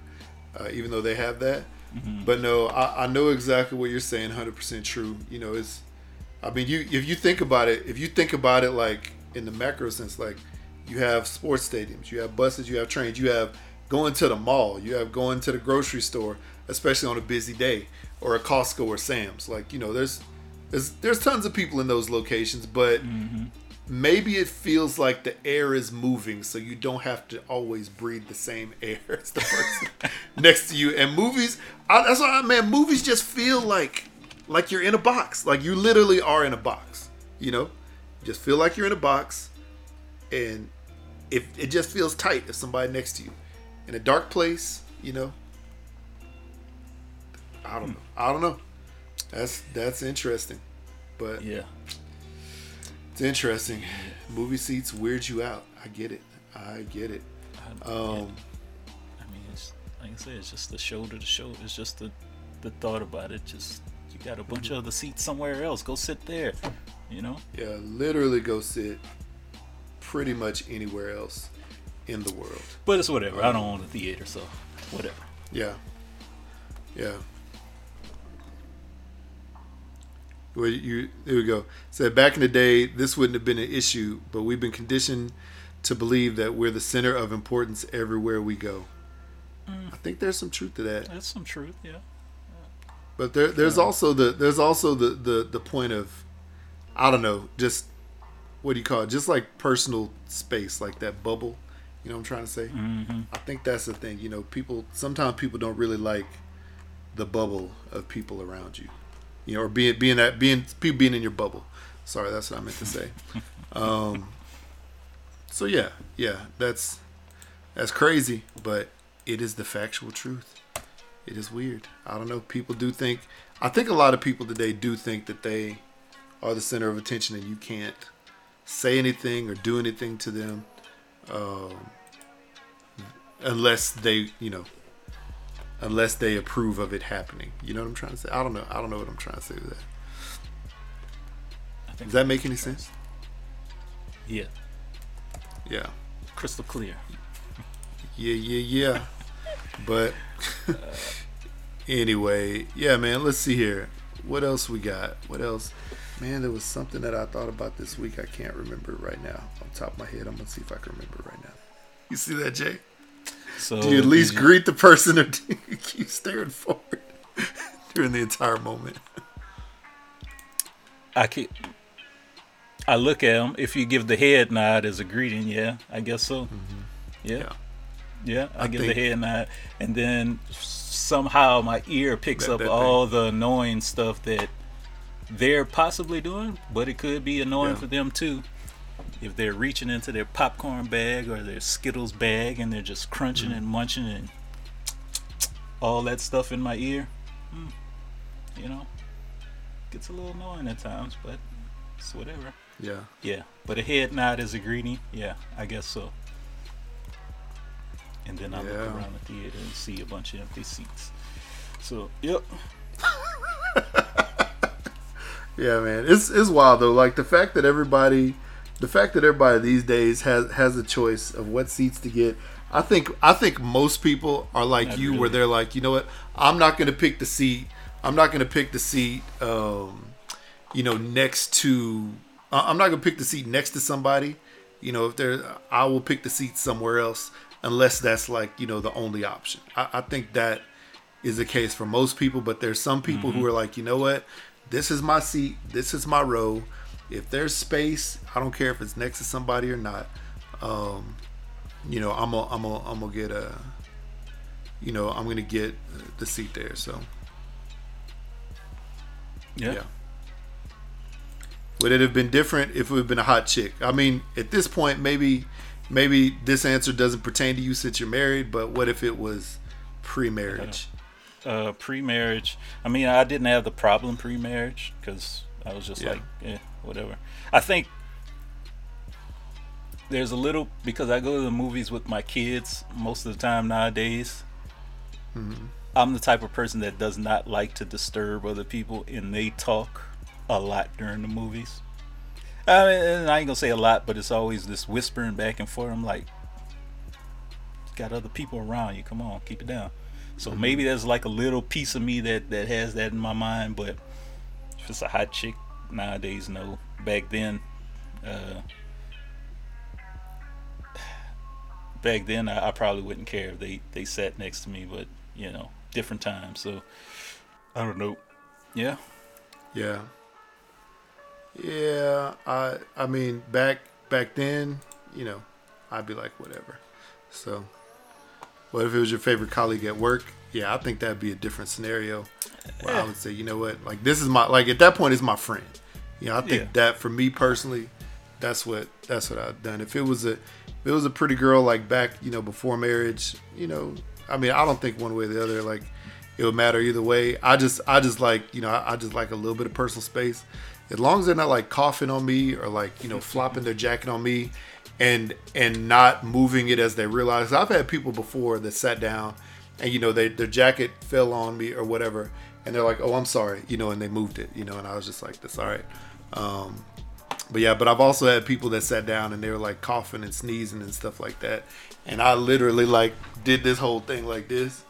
Uh, even though they have that, mm-hmm. but no, I, I know exactly what you're saying. one hundred percent true. You know, it's. I mean, you if you think about it, if you think about it, like in the macro sense, like you have sports stadiums, you have buses, you have trains, you have going to the mall, you have going to the grocery store, especially on a busy day, or a Costco or Sam's. Like, you know, there's there's there's tons of people in those locations, but mm-hmm. maybe it feels like the air is moving, so you don't have to always breathe the same air as the person next to you. And movies, I, that's why, man, movies just feel like. Like you're in a box. Like you literally are in a box. You know? Just feel like you're in a box. And if it just feels tight if somebody next to you. In a dark place, you know. I don't know. I don't know. That's that's interesting. But yeah. It's interesting. Yeah. Movie seats weird you out. I get it. I get it. I, um I mean it's like I said, it's just the shoulder to shoulder. It's just the, the thought about it just you got a bunch of other seats somewhere else. Go sit there, you know? Yeah, literally go sit pretty much anywhere else in the world. But it's whatever. Um, I don't own a theater, so whatever. Yeah. Yeah. Well, you, there we go. So back in the day, this wouldn't have been an issue, but we've been conditioned to believe that we're the center of importance everywhere we go. Mm. I think there's some truth to that. That's some truth, yeah. But there, there's also the there's also the, the, the point of, I don't know, just what do you call it? Just like personal space, like that bubble. You know what I'm trying to say? Mm-hmm. I think that's the thing. You know, people sometimes people don't really like the bubble of people around you, you know, or being being that being people being in your bubble. Sorry, that's what I meant to say. um, so yeah, yeah, that's that's crazy, but it is the factual truth. It is weird. I don't know. People do think. I think a lot of people today do think that they are the center of attention, and you can't say anything or do anything to them, um, unless they, you know, unless they approve of it happening. You know what I'm trying to say? I don't know. I don't know what I'm trying to say with that. I think Does that make any sense? Yeah. Yeah. Crystal clear. Yeah. Yeah. Yeah. But anyway, yeah, man, let's see here. What else we got? What else? Man, there was something that I thought about this week. I can't remember right now. On top of my head, I'm going to see if I can remember right now. You see that, Jay? So, do you at least you... greet the person or do you keep staring forward during the entire moment? I keep... I look at him. If you give the head nod as a greeting, yeah, I guess so. Mm-hmm. Yeah. yeah. Yeah, I, I get think. the head nod, and then somehow my ear picks that, up that all thing. the annoying stuff that they're possibly doing, but it could be annoying yeah. for them too. If they're reaching into their popcorn bag or their Skittles bag and they're just crunching mm. and munching and all that stuff in my ear, mm, you know, gets a little annoying at times, but it's whatever. Yeah. Yeah, but a head nod is a greeting. Yeah, I guess so. And then I yeah. look around the theater and see a bunch of empty seats. So, yep. Yeah, man, it's it's wild though. Like the fact that everybody, the fact that everybody these days has has a choice of what seats to get. I think I think most people are like not you, really. Where they're like, you know what, I'm not gonna pick the seat. I'm not gonna pick the seat. Um, you know, next to. I'm not gonna pick the seat next to somebody. You know, if they're, I will pick the seat somewhere else. Unless that's like, you know, the only option. I, I think that is the case for most people, but there's some people mm-hmm. who are like, you know what? This is my seat. This is my row. If there's space, I don't care if it's next to somebody or not. Um, you know, I'm a, I'm a, I'm gonna get a, you know, I'm gonna get the seat there. So, yeah. yeah. Would it have been different if it would have been a hot chick? I mean, at this point, maybe. Maybe this answer doesn't pertain to you since you're married, but what if it was pre-marriage? Uh, pre-marriage. I mean, I didn't have the problem pre-marriage because I was just yeah. like, eh, whatever. I think there's a little, because I go to the movies with my kids most of the time nowadays. Mm-hmm. I'm the type of person that does not like to disturb other people, and they talk a lot during the movies. I mean, I ain't gonna say a lot, but it's always this whispering back and forth. I'm like, got other people around you. Come on, keep it down. So mm-hmm. maybe there's like a little piece of me that, that has that in my mind. But if it's a hot chick nowadays, no. Back then, uh, back then I, I probably wouldn't care if they, they sat next to me. But you know, different times. So I don't know. Yeah. Yeah. Yeah, I I mean back back then, you know, I'd be like whatever. So, what if it was your favorite colleague at work? Yeah, I think that'd be a different scenario. Where I would say, you know what, like this is my like at that point it's my friend. You know, I think yeah. that for me personally, that's what that's what I've done. If it was a if it was a pretty girl like back you know before marriage, you know, I mean I don't think one way or the other like it would matter either way. I just I just like you know I, I just like a little bit of personal space. As long as they're not like coughing on me or like, you know, flopping their jacket on me and and not moving it as they realize. I've had people before that sat down and, you know, they, their jacket fell on me or whatever. And they're like, oh, I'm sorry, you know, and they moved it, you know, and I was just like, that's all right. Um, but yeah, but I've also had people that sat down and they were like coughing and sneezing and stuff like that. And I literally like did this whole thing like this,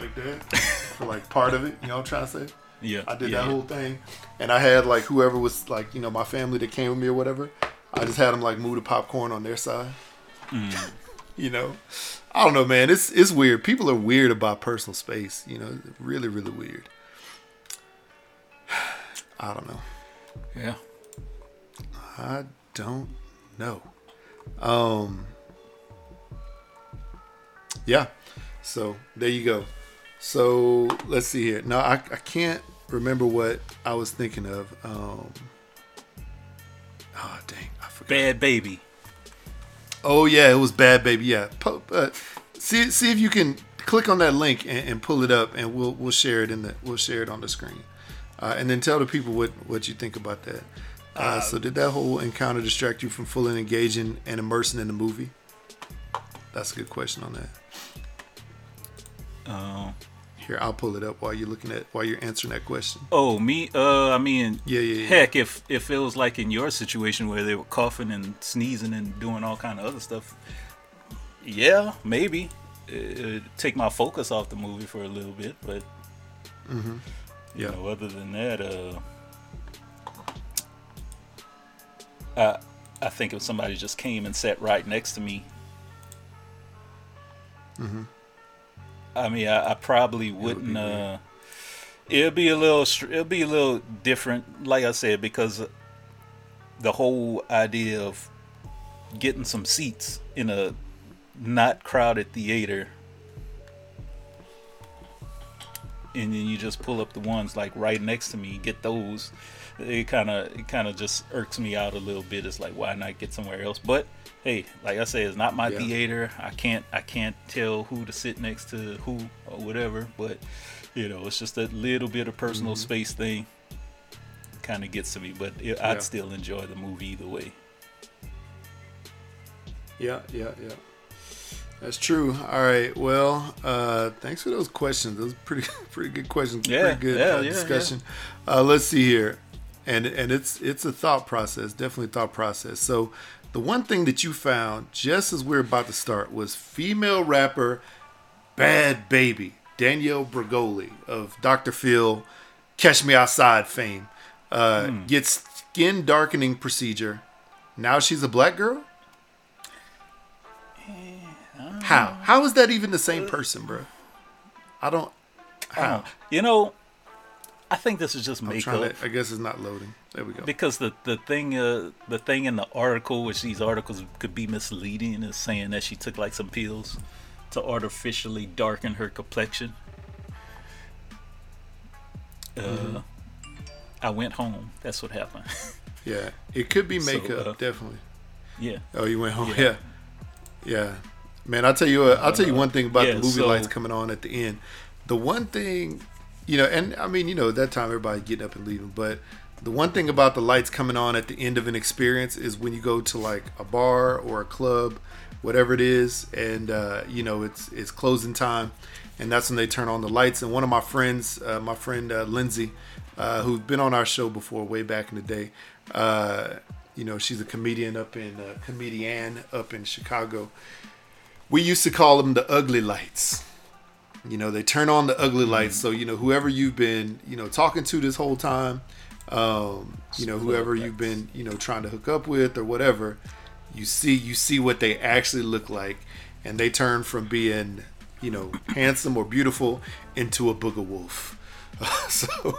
like that, for like part of it. You know what I'm trying to say? Yeah, I did yeah, that yeah. whole thing, and I had like whoever was like you know my family that came with me or whatever. I just had them like move the popcorn on their side. Mm. You know, I don't know, man. It's it's weird. People are weird about personal space. You know, really, really weird. I don't know. Yeah, I don't know. Um, yeah. So there you go. So let's see here. No, I, I can't remember what I was thinking of. Um, oh dang, I forgot. Bad Baby. Oh yeah, it was Bad Baby. Yeah. Uh, see, see if you can click on that link and, and pull it up, and we'll we'll share it in the we'll share it on the screen, uh, and then tell the people what, what you think about that. Uh, uh, so did that whole encounter distract you from fully engaging and immersing in the movie? That's a good question on that. Um. Here, I'll pull it up while you're looking at while you're answering that question. Oh, me? Uh, I mean, yeah, yeah, yeah. heck, if if it was like in your situation where they were coughing and sneezing and doing all kind of other stuff, yeah, maybe it, it'd take my focus off the movie for a little bit, but mm-hmm. yeah. You know, other than that, uh, I I think if somebody just came and sat right next to me. Mm-hmm. I mean, I, I probably wouldn't. It would uh, it'll be a little. It'll be a little different, like I said, because the whole idea of getting some seats in a not crowded theater, and then you just pull up the ones like right next to me, get those. It kind of it kind of just irks me out a little bit. It's like, why not get somewhere else? But hey, like I say, it's not my yeah. theater. I can't I can't tell who to sit next to who or whatever. But you know, it's just that little bit of personal mm-hmm. space thing kind of gets to me. But it, yeah. I'd still enjoy the movie either way. Yeah, yeah, yeah. That's true. All right. Well, uh, thanks for those questions. Those are pretty, pretty good questions. Yeah, pretty good yeah, uh, yeah, discussion. Yeah. Uh, let's see here. And and it's it's a thought process, definitely a thought process. So the one thing that you found just as we're about to start was female rapper Bad Baby, Danielle Bregoli of Doctor Phil, Catch Me Outside fame, uh, mm. gets skin darkening procedure. Now she's a black girl? How? How is that even the same person, bro? I don't... How? Uh, you know... I think this is just makeup. To, I guess it's not loading. There we go. Because the the thing, uh, the thing in the article, which these articles could be misleading, is saying that she took like some pills to artificially darken her complexion. Mm-hmm. Uh, I went home. That's what happened. Yeah, it could be makeup, so, uh, definitely. Yeah. Oh, you went home. Yeah. Yeah. yeah. Man, I'll tell you. Uh, I'll tell you one thing about yeah, the movie so, lights coming on at the end. The one thing. You know, and I mean, you know, at that time everybody getting up and leaving. But the one thing about the lights coming on at the end of an experience is when you go to like a bar or a club, whatever it is, and uh, you know, it's it's closing time, and that's when they turn on the lights. And one of my friends, uh, my friend uh, Lindsay, uh, who's been on our show before, way back in the day, uh, you know, she's a comedian up in uh, comedian up in Chicago. We used to call them the ugly lights. You know, they turn on the ugly lights. So, you know, whoever you've been, you know, talking to this whole time, um, you know, whoever you've been, you know, trying to hook up with or whatever, you see, you see what they actually look like. And they turn from being, you know, handsome or beautiful into a booger wolf. So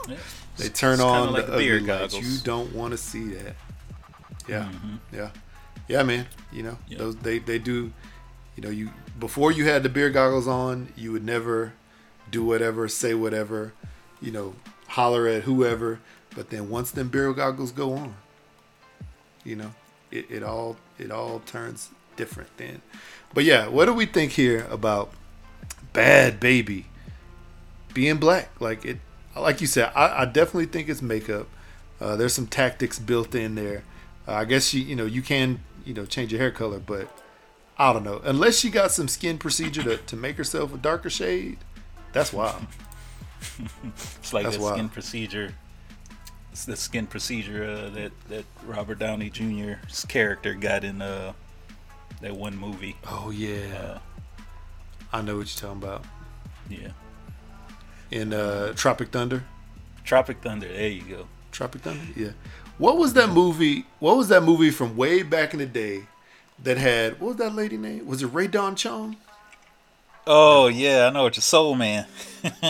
they turn on the ugly lights. You don't want to see that. Yeah. Mm-hmm. Yeah. Yeah, man. You know, yep. those they, they do. You know, you before you had the beer goggles on, you would never do whatever, say whatever, you know, holler at whoever. But then once them beer goggles go on, you know, it, it all it all turns different then. But yeah, what do we think here about Bad Baby being black? Like it, like you said, I, I definitely think it's makeup. Uh, there's some tactics built in there. Uh, I guess you you know you can you know change your hair color, but. I don't know. Unless she got some skin procedure to, to make herself a darker shade, that's wild. It's like that's the wild. Skin procedure. It's the skin procedure uh, that that Robert Downey Junior's character got in uh, that one movie. Oh yeah, uh, I know what you're talking about. Yeah. In uh, Tropic Thunder. Tropic Thunder. There you go. Tropic Thunder. Yeah. What was that movie? What was that movie from way back in the day? That had, what was that lady name? Was it Ray Dawn Chong? Oh yeah, I know it's a Soul Man.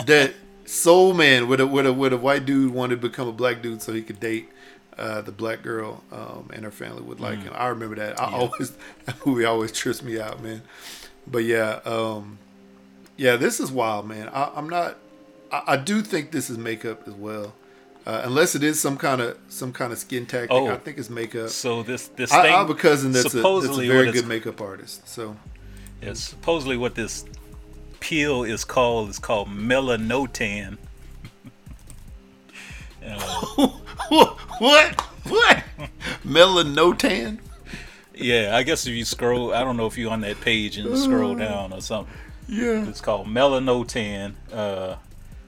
That Soul Man with a with a with a white dude wanted to become a black dude so he could date uh, the black girl um, and her family would like mm. him. I remember that. I yeah. always that movie always trips me out, man. But yeah, um, yeah, this is wild, man. I, I'm not. I, I do think this is makeup as well. Uh, unless it is some kind of some kind of skin tactic, oh, I think it's makeup. So this this thing, I, I have a cousin that's a, that's a very good makeup artist. So, yeah, supposedly what this peel is called is called melanotan. uh, what? What? Melanotan? Yeah, I guess if you scroll, I don't know if you're on that page and scroll down or something. Yeah, it's called melanotan. Uh,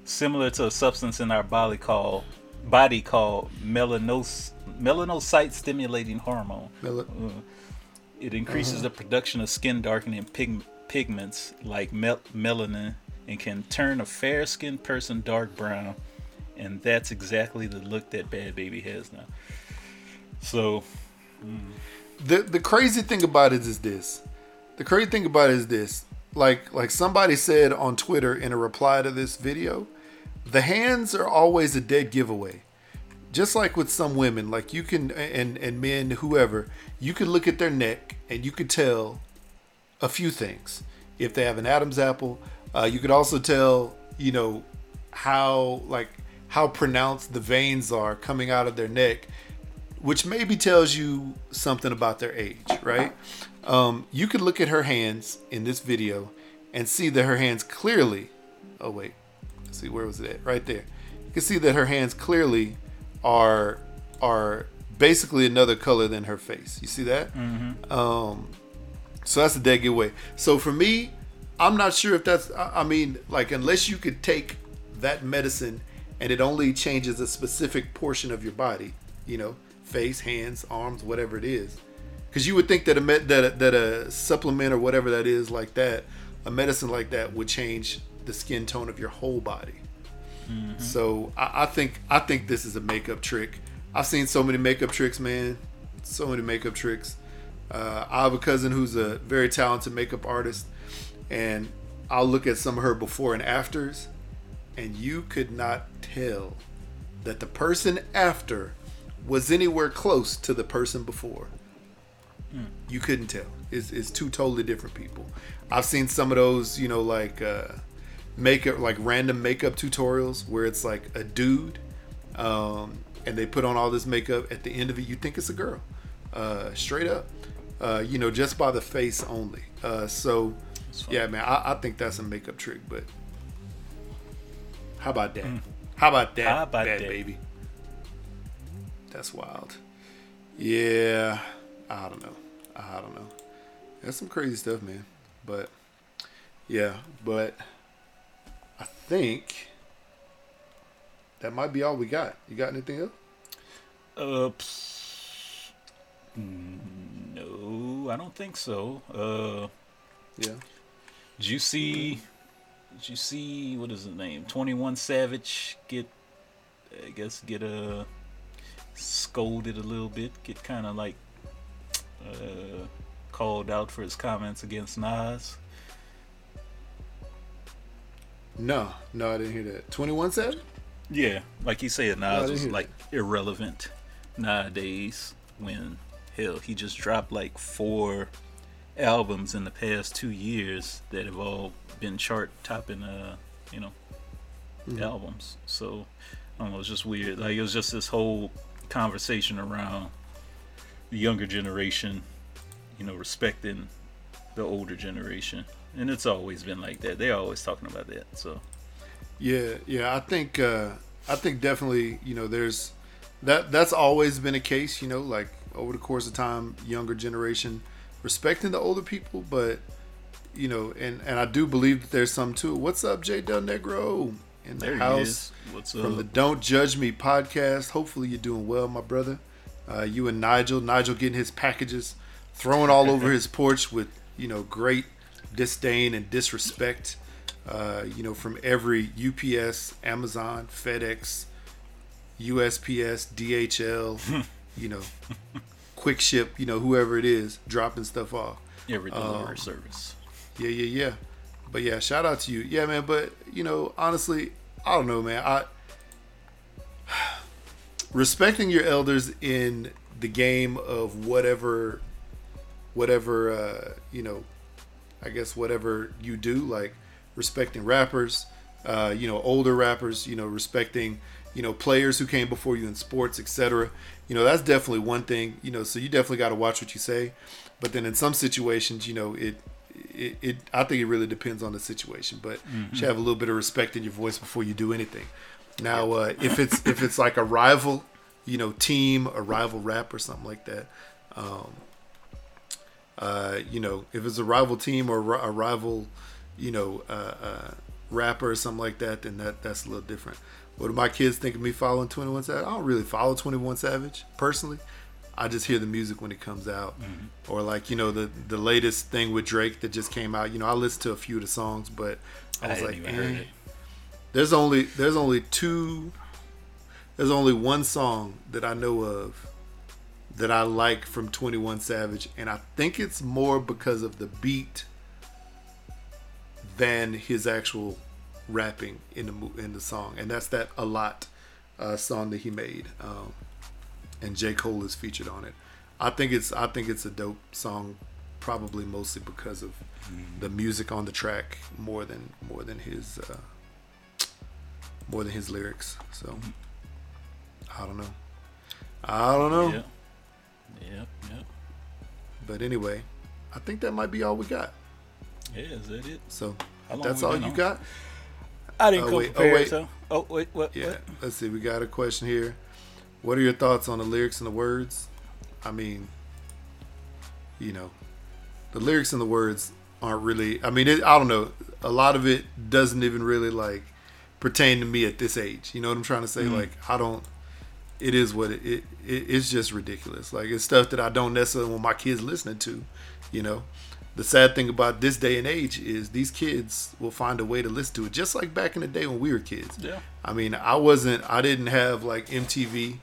similar to a substance in our body called. Body called melanos melanocyte stimulating hormone. Mel- uh, it increases uh-huh. the production of skin darkening pig- pigments like mel- melanin and can turn a fair-skinned person dark brown, and that's exactly the look that Bad Baby has now. So, mm. the the crazy thing about it is this. The crazy thing about it is this. Like like somebody said on Twitter in a reply to this video. The hands are always a dead giveaway. Just like with some women, like you can, and, and men, whoever, you can look at their neck and you can tell a few things. If they have an Adam's apple, uh, you could also tell, you know, how like how pronounced the veins are coming out of their neck, which maybe tells you something about their age, right? Um, you could look at her hands in this video and see that her hands clearly, oh wait, let's see, where was it at? Right there. You can see that her hands clearly are are basically another color than her face. You see that? Mm-hmm. Um, so that's a dead giveaway. So for me, I'm not sure if that's, I mean, like, unless you could take that medicine and it only changes a specific portion of your body, you know, face, hands, arms, whatever it is. Because you would think that a, med- that, a, that a supplement or whatever that is like that, a medicine like that would change the skin tone of your whole body. Mm-hmm. So I, I think I think this is a makeup trick. I've seen so many makeup tricks, man. So many makeup tricks. Uh, I have a cousin who's a very talented makeup artist, and I'll look at some of her before and afters, and you could not tell that the person after was anywhere close to the person before. Mm. You couldn't tell. It's, it's two totally different people. I've seen some of those, you know, like uh, makeup, like random makeup tutorials where it's like a dude, um, and they put on all this makeup. At the end of it, you think it's a girl, uh, straight up, uh, you know, just by the face only. Uh, so, yeah, man, I, I think that's a makeup trick. But how about that? Mm. How about that? How about Bad that, baby? That's wild. Yeah. I don't know. I don't know. That's some crazy stuff, man. But, yeah. But I think that might be all we got. You got anything else? Uh, pfft. No, I don't think so. Uh, yeah. Did you see, did you see, what is his name? twenty-one Savage get, I guess, get uh, scolded a little bit. Get kind of like, Uh, called out for his comments against Nas. No, no, I didn't hear that. twenty-one said? Yeah, like he said, Nas no, was like that. Irrelevant nowadays. When hell, he just dropped like four albums in the past two years that have all been chart topping, uh, you know, mm-hmm. albums. So I don't know, it was just weird. Like it was just this whole conversation around the younger generation, you know, respecting the older generation, and it's always been like that. They're always talking about that. So yeah, yeah, I think uh I think definitely, you know, there's that that's always been a case, you know, like over the course of time, younger generation respecting the older people. But you know, and and I do believe that there's some to it. What's up, Jay Del Negro in the there house? What's up? From the Don't Judge Me podcast. Hopefully you're doing well, my brother. Uh, you and Nigel, Nigel getting his packages thrown all over his porch with, you know, great disdain and disrespect, uh, you know, from every U P S, Amazon, FedEx, U S P S, D H L, you know, Quick Ship, you know, whoever it is, dropping stuff off. Every delivery um, service. Yeah, yeah, yeah. But yeah, shout out to you. Yeah, man. But, you know, honestly, I don't know, man. I. Respecting your elders in the game of whatever, whatever, uh, you know, I guess whatever you do, like respecting rappers, uh, you know, older rappers, you know, respecting, you know, players who came before you in sports, et cetera. You know, that's definitely one thing, you know, so you definitely got to watch what you say. But then in some situations, you know, it, it, it I think it really depends on the situation, but mm-hmm. you should have a little bit of respect in your voice before you do anything. Now, uh, if it's if it's like a rival, you know, team, a rival rap or something like that, um, uh, you know, if it's a rival team or a rival, you know, uh, uh, rapper or something like that, then that, that's a little different. What do my kids think of me following twenty-one Savage? I don't really follow twenty-one Savage personally. I just hear the music when it comes out, mm-hmm. or like, you know, the the latest thing with Drake that just came out. You know, I listened to a few of the songs, but I was I like, even eh. heard it. There's only there's only two there's only one song that I know of that I like from twenty-one Savage, and I think it's more because of the beat than his actual rapping in the in the song, and that's that A Lot uh, song that he made, um, and J. Cole is featured on it. I think it's I think it's a dope song probably mostly because of mm. the music on the track more than more than his uh, more than his lyrics. So I don't know. I don't know. Yep. Yep. Yep. But anyway, I think that might be all we got. Yeah, is that it? So if that's all you on? got? I didn't oh, come wait, prepared, oh, wait. so. Oh, wait, what? Yeah, what? Let's see. We got a question here. What are your thoughts on the lyrics and the words? I mean, you know, the lyrics and the words aren't really, I mean, it, I don't know. A lot of it doesn't even really, like, pertain to me at this age. You know what I'm trying to say? Mm-hmm. Like, I don't, it is what it, it, it, it's just ridiculous. Like, it's stuff that I don't necessarily want my kids listening to, you know. The sad thing about this day and age is these kids will find a way to listen to it, just like back in the day when we were kids. Yeah. I mean, I wasn't, I didn't have like M T V,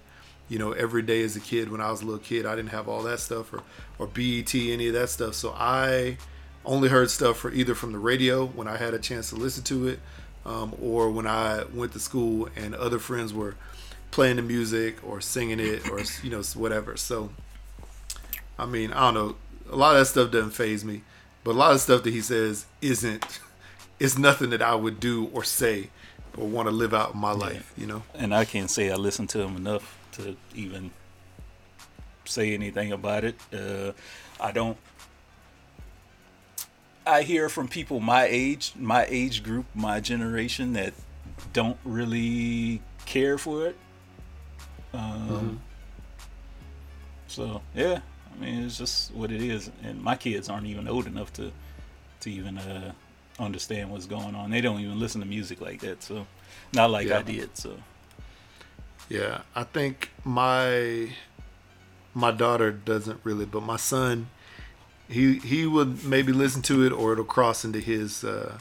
you know, every day as a kid when I was a little kid. I didn't have all that stuff or, or B E T, any of that stuff. So I only heard stuff for either from the radio when I had a chance to listen to it, um, or when I went to school and other friends were playing the music or singing it or, you know, whatever. So, I mean, I don't know. A lot of that stuff doesn't faze me, but a lot of stuff that he says isn't, it's nothing that I would do or say or want to live out in my life, yeah. you know? And I can't say I listen to him enough to even say anything about it. Uh, I don't, I hear from people my age, my age group, my generation that don't really care for it. Um, mm-hmm. So, yeah. I mean, it's just what it is, and my kids aren't even old enough to, to even uh, understand what's going on. They don't even listen to music like that, so not like yeah. I did. So, yeah, I think my my daughter doesn't really, but my son, he he would maybe listen to it, or it'll cross into his uh,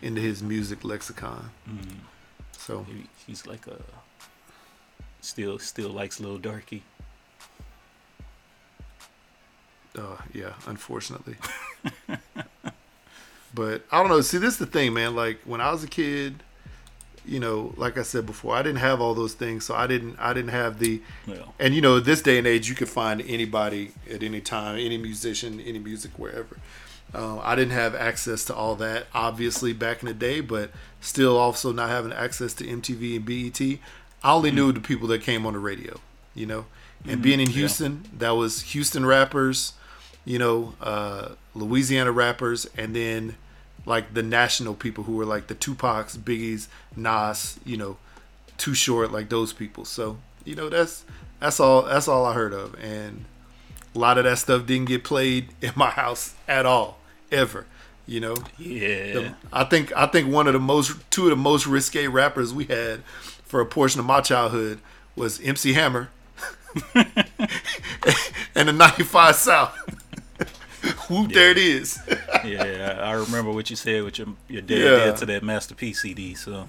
into his music lexicon. Mm. So he, he's like a still still likes Lil Durky. Uh, yeah, unfortunately. But I don't know. See, this is the thing, man. Like when I was a kid, you know, like I said before, I didn't have all those things, so I didn't. I didn't have the. Yeah. And you know, this day and age, you could find anybody at any time, any musician, any music, wherever. Uh, I didn't have access to all that, obviously, back in the day, but still, also not having access to M T V and B E T. I only mm-hmm. knew the people that came on the radio, you know. And mm-hmm. being in Houston, yeah. that was Houston rappers. You know, uh, Louisiana rappers, and then like the national people who were like the Tupacs, Biggies, Nas, you know, Too Short, like those people. So, you know, that's that's all that's all I heard of. And a lot of that stuff didn't get played in my house at all, ever. You know? Yeah. The, I think I think one of the most two of the most risque rappers we had for a portion of my childhood was M C Hammer and the ninety-five South. Whoop, yeah. There it is. Yeah, I remember what you said with your, your dad yeah. did to that Master P C D, so.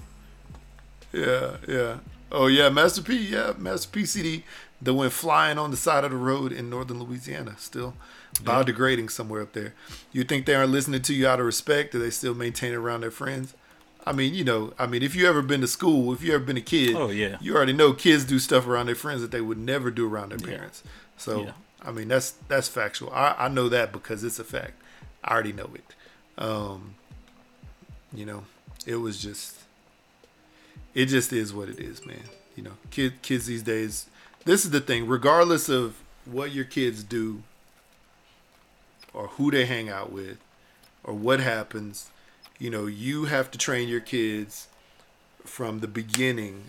Yeah, yeah. Oh, yeah, Master P, yeah. Master P C D that went flying on the side of the road in northern Louisiana, still yeah. biodegrading somewhere up there. You think they aren't listening to you out of respect? Do they still maintain it around their friends? I mean, you know, I mean, if you ever been to school, if you ever been a kid, oh, yeah. you already know kids do stuff around their friends that they would never do around their yeah. parents. So. Yeah. I mean, that's that's factual. I, I know that because it's a fact. I already know it. Um, you know, it was just, it just is what it is, man. You know, kid, kids these days, this is the thing. Regardless of what your kids do or who they hang out with or what happens, you know, you have to train your kids from the beginning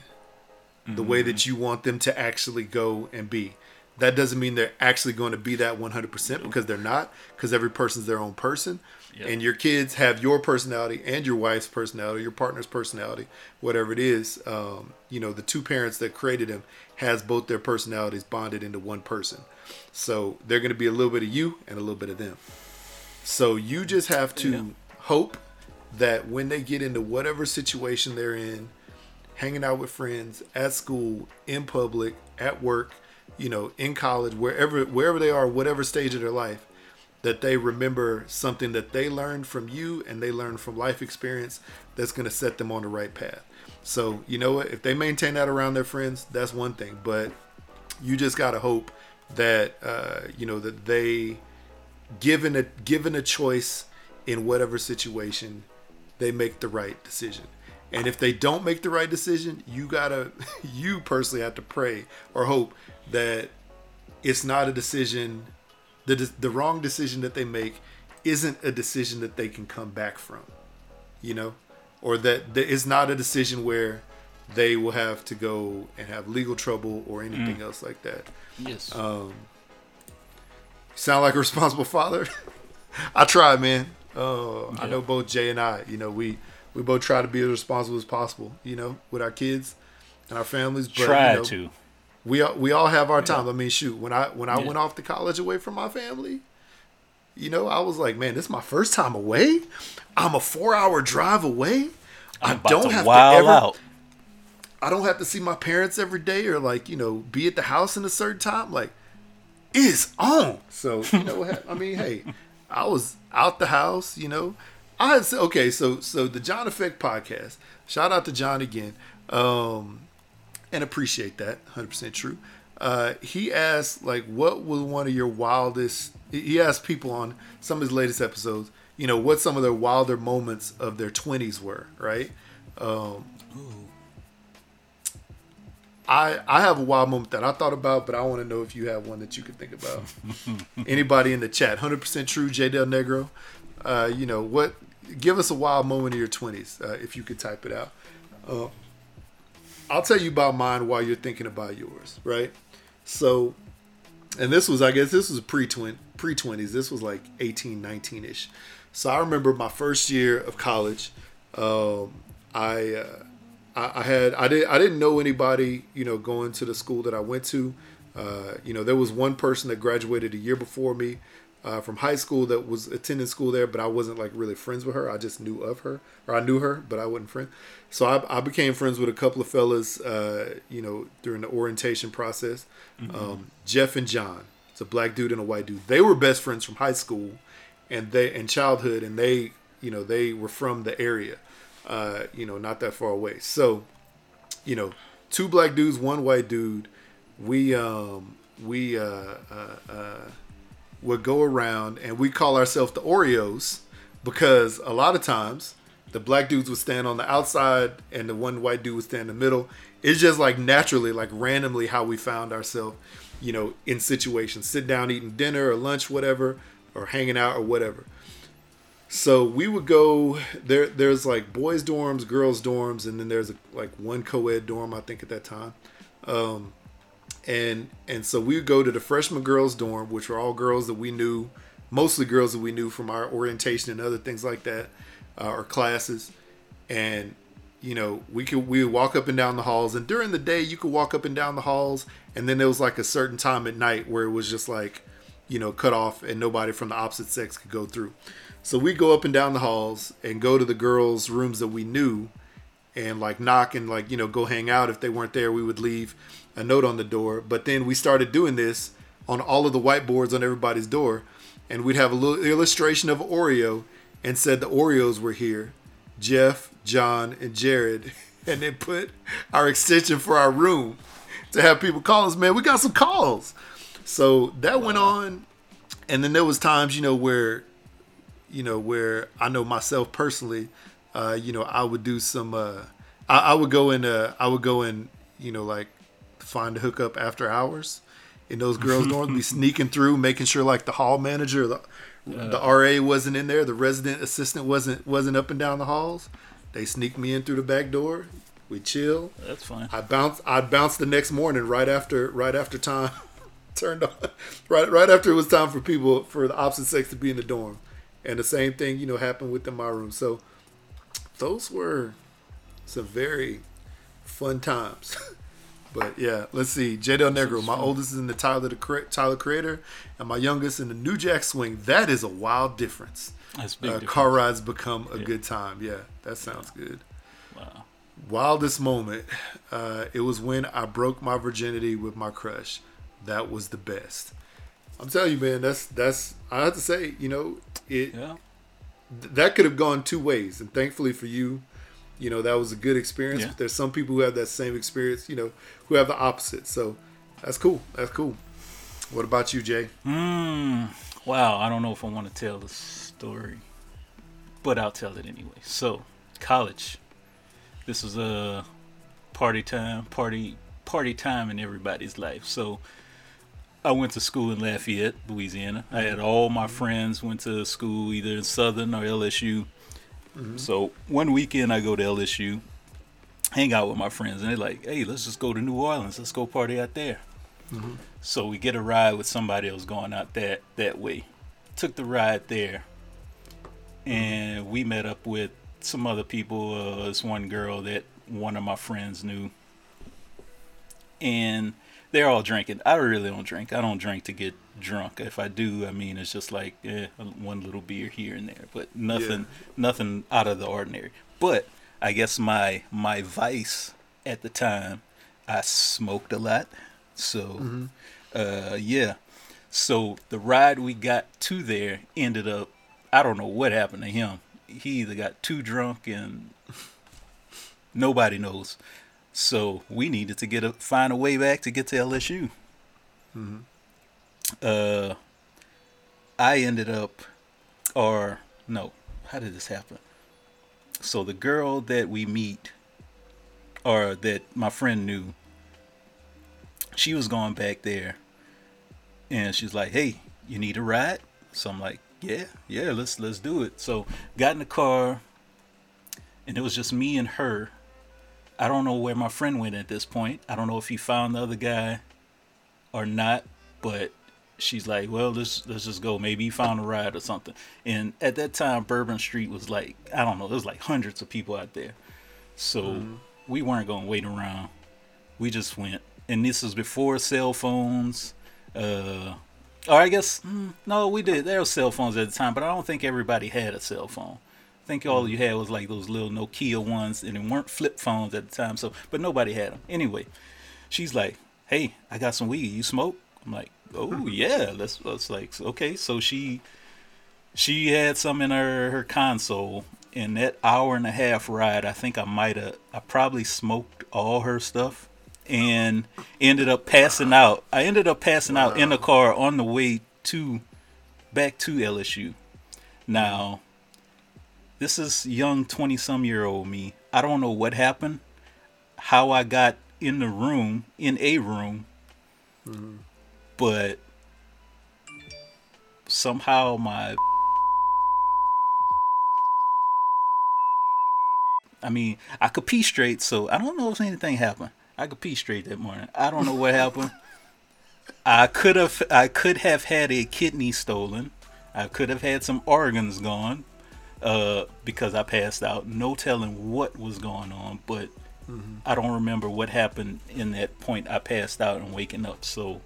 mm-hmm. the way that you want them to actually go and be. That doesn't mean they're actually going to be that one hundred percent because they're not, because every person's their own person. Yep. And your kids have your personality and your wife's personality, your partner's personality, whatever it is. Um, you know, the two parents that created them has both their personalities bonded into one person. So they're going to be a little bit of you and a little bit of them. So you just have to yeah. hope that when they get into whatever situation they're in, hanging out with friends, at school, in public, at work, you know, in college, wherever wherever they are, whatever stage of their life, that they remember something that they learned from you and they learned from life experience that's going to set them on the right path. So, you know what? If they maintain that around their friends, that's one thing. But you just got to hope that, uh, you know, that they given a given a choice in whatever situation, they make the right decision. And if they don't make the right decision, you gotta, you personally have to pray or hope that it's not a decision, the the wrong decision that they make isn't a decision that they can come back from, you know, or that, that it's not a decision where they will have to go and have legal trouble or anything mm. else like that. Yes. Um, sound like a responsible father? I try, man. Uh, yeah. I know both Jay and I, you know, we. We both try to be as responsible as possible, you know, with our kids and our families. But, try you know, to. We all, we all have our time. Yeah. I mean, shoot, when I when I yeah. went off to college away from my family, you know, I was like, man, this is my first time away. I'm a four hour drive away. I'm I about don't to have wild to ever. Out. I don't have to see my parents every day or like you know be at the house in a certain time. Like, it's on. So you know what? I mean, hey, I was out the house, you know. I had, okay, so so the John Effect podcast. Shout out to John again, um, and appreciate that. one hundred percent true. Uh, he asked, like, what was one of your wildest? He asked people on some of his latest episodes, you know, what some of their wilder moments of their twenties were, right? Um, I I have a wild moment that I thought about, but I want to know if you have one that you could think about. Anybody in the chat? one hundred percent true. Jay Del Negro. Uh, you know what? Give us a wild moment in your twenties, uh, if you could type it out. Uh, I'll tell you about mine while you're thinking about yours, right? So, and this was, I guess this was pre-twen- pre-twenties. This was like eighteen, nineteen-ish. So I remember my first year of college. Um, I, uh, I I had, I, did, I didn't know anybody, you know, going to the school that I went to. Uh, you know, there was one person that graduated a year before me. Uh, from high school that was attending school there, but I wasn't like really friends with her. I just knew of her, or I knew her, but I wasn't friend. So I, I became friends with a couple of fellas, uh, you know, during the orientation process. Mm-hmm. Um, Jeff and John, it's a black dude and a white dude. They were best friends from high school, and they and childhood, and they, you know, they were from the area, uh, you know, not that far away. So, you know, two black dudes, one white dude. We um, we. Uh, uh, uh, would go around and we call ourselves the Oreos because a lot of times the black dudes would stand on the outside and the one white dude would stand in the middle. It's just like naturally, like randomly how we found ourselves, you know, in situations, sit down, eating dinner or lunch, whatever, or hanging out or whatever. So we would go there. There's like boys dorms, girls dorms. And then there's a, like one co-ed dorm, I think at that time. Um, And and so we would go to the freshman girls' dorm, which were all girls that we knew, mostly girls that we knew from our orientation and other things like that, uh, or classes. And, you know, we could we would walk up and down the halls. And during the day, you could walk up and down the halls. And then there was like a certain time at night where it was just like, you know, cut off and nobody from the opposite sex could go through. So we go up and down the halls and go to the girls' rooms that we knew and like knock and like, you know, go hang out. If they weren't there, we would leave a note on the door. But then we started doing this on all of the whiteboards on everybody's door, and we'd have a little illustration of an Oreo and said the Oreos were here, Jeff, John, and Jared, and then put our extension for our room to have people call us. Man, we got some calls. So that went on, and then there was times, you know, where, you know, where I know myself personally, uh, you know, I would do some, uh, I, I would go in, uh, I would go in, you know, like, find a hookup after hours in those girls' dorms, be sneaking through, making sure like the hall manager, the, uh, the R A wasn't in there, the resident assistant wasn't wasn't up and down the halls. They sneak me in through the back door. We chill. That's fine. I bounce. I bounced the next morning right after right after time turned on. Right right after it was time for people for the opposite sex to be in the dorm, and the same thing you know happened within my room. So those were some very fun times. But yeah, let's see. Jay Del Negro, my oldest is in the Tyler the Cre- Tyler Creator, and my youngest in the New Jack Swing. That is a wild difference. That's big. Uh, difference. Car rides become a yeah. good time. Yeah, that sounds yeah. good. Wow. Wildest moment. Uh, it was when I broke my virginity with my crush. That was the best. I'm telling you, man. That's that's. I have to say, you know, it. Yeah. Th- that could have gone two ways, and thankfully for you. You know, that was a good experience. Yeah. But there's some people who have that same experience, you know, who have the opposite. So that's cool. That's cool. What about you, Jay? Mm, Wow, I don't know if I want to tell the story, but I'll tell it anyway. So, college. This was a party time, party party time in everybody's life. So, I went to school in Lafayette, Louisiana. I had all my friends went to school either in Southern or L S U. Mm-hmm. So, one weekend I go to L S U, hang out with my friends, and they're like, hey, let's just go to New Orleans. Let's go party out there. Mm-hmm. So we get a ride with somebody else going out that, that way. Took the ride there, and we met up with some other people. Uh, this one girl that one of my friends knew, and they're all drinking. I really don't drink. I don't drink to get drunk. If I do, I mean, it's just like eh, one little beer here and there, but nothing, yeah. nothing out of the ordinary. But I guess my my vice at the time, I smoked a lot. So, mm-hmm. uh, yeah. So the ride we got to there ended up, I don't know what happened to him. He either got too drunk and nobody knows. So we needed to get a find a way back to get to L S U. Mm-hmm. Uh, I ended up, or no, how did this happen? So the girl that we meet, or that my friend knew, she was going back there, and she's like, hey, you need a ride? So I'm like, yeah, yeah, let's let's do it. So got in the car, and it was just me and her. I don't know where my friend went at this point. I don't know if he found the other guy or not, but she's like, well, let's let's just go. Maybe he found a ride or something. And at that time, Bourbon Street was like, I don't know, there was like hundreds of people out there. So mm. we weren't going to wait around. We just went. And this was before cell phones. Uh, or I guess, mm, no, we did. There were cell phones at the time, but I don't think everybody had a cell phone. I think all you had was like those little Nokia ones, and they weren't flip phones at the time. So, but nobody had them. Anyway, she's like, hey, I got some weed. You smoke? I'm like, oh, yeah. Let's, let's like, okay. So she she had some in her, her console. And that hour and a half ride, I think I might have, I probably smoked all her stuff. And ended up passing out. I ended up passing wow. out in the car on the way to back to L S U. Now, this is young twenty-some-year-old me. I don't know what happened, how I got in the room, in a room, mm-hmm. but somehow my... I mean, I could pee straight, so I don't know if anything happened. I could pee straight that morning. I don't know what happened. I could have I could have had a kidney stolen. I could have had some organs gone uh, because I passed out. No telling what was going on, but mm-hmm. I don't remember what happened in that point. I passed out and waking up. So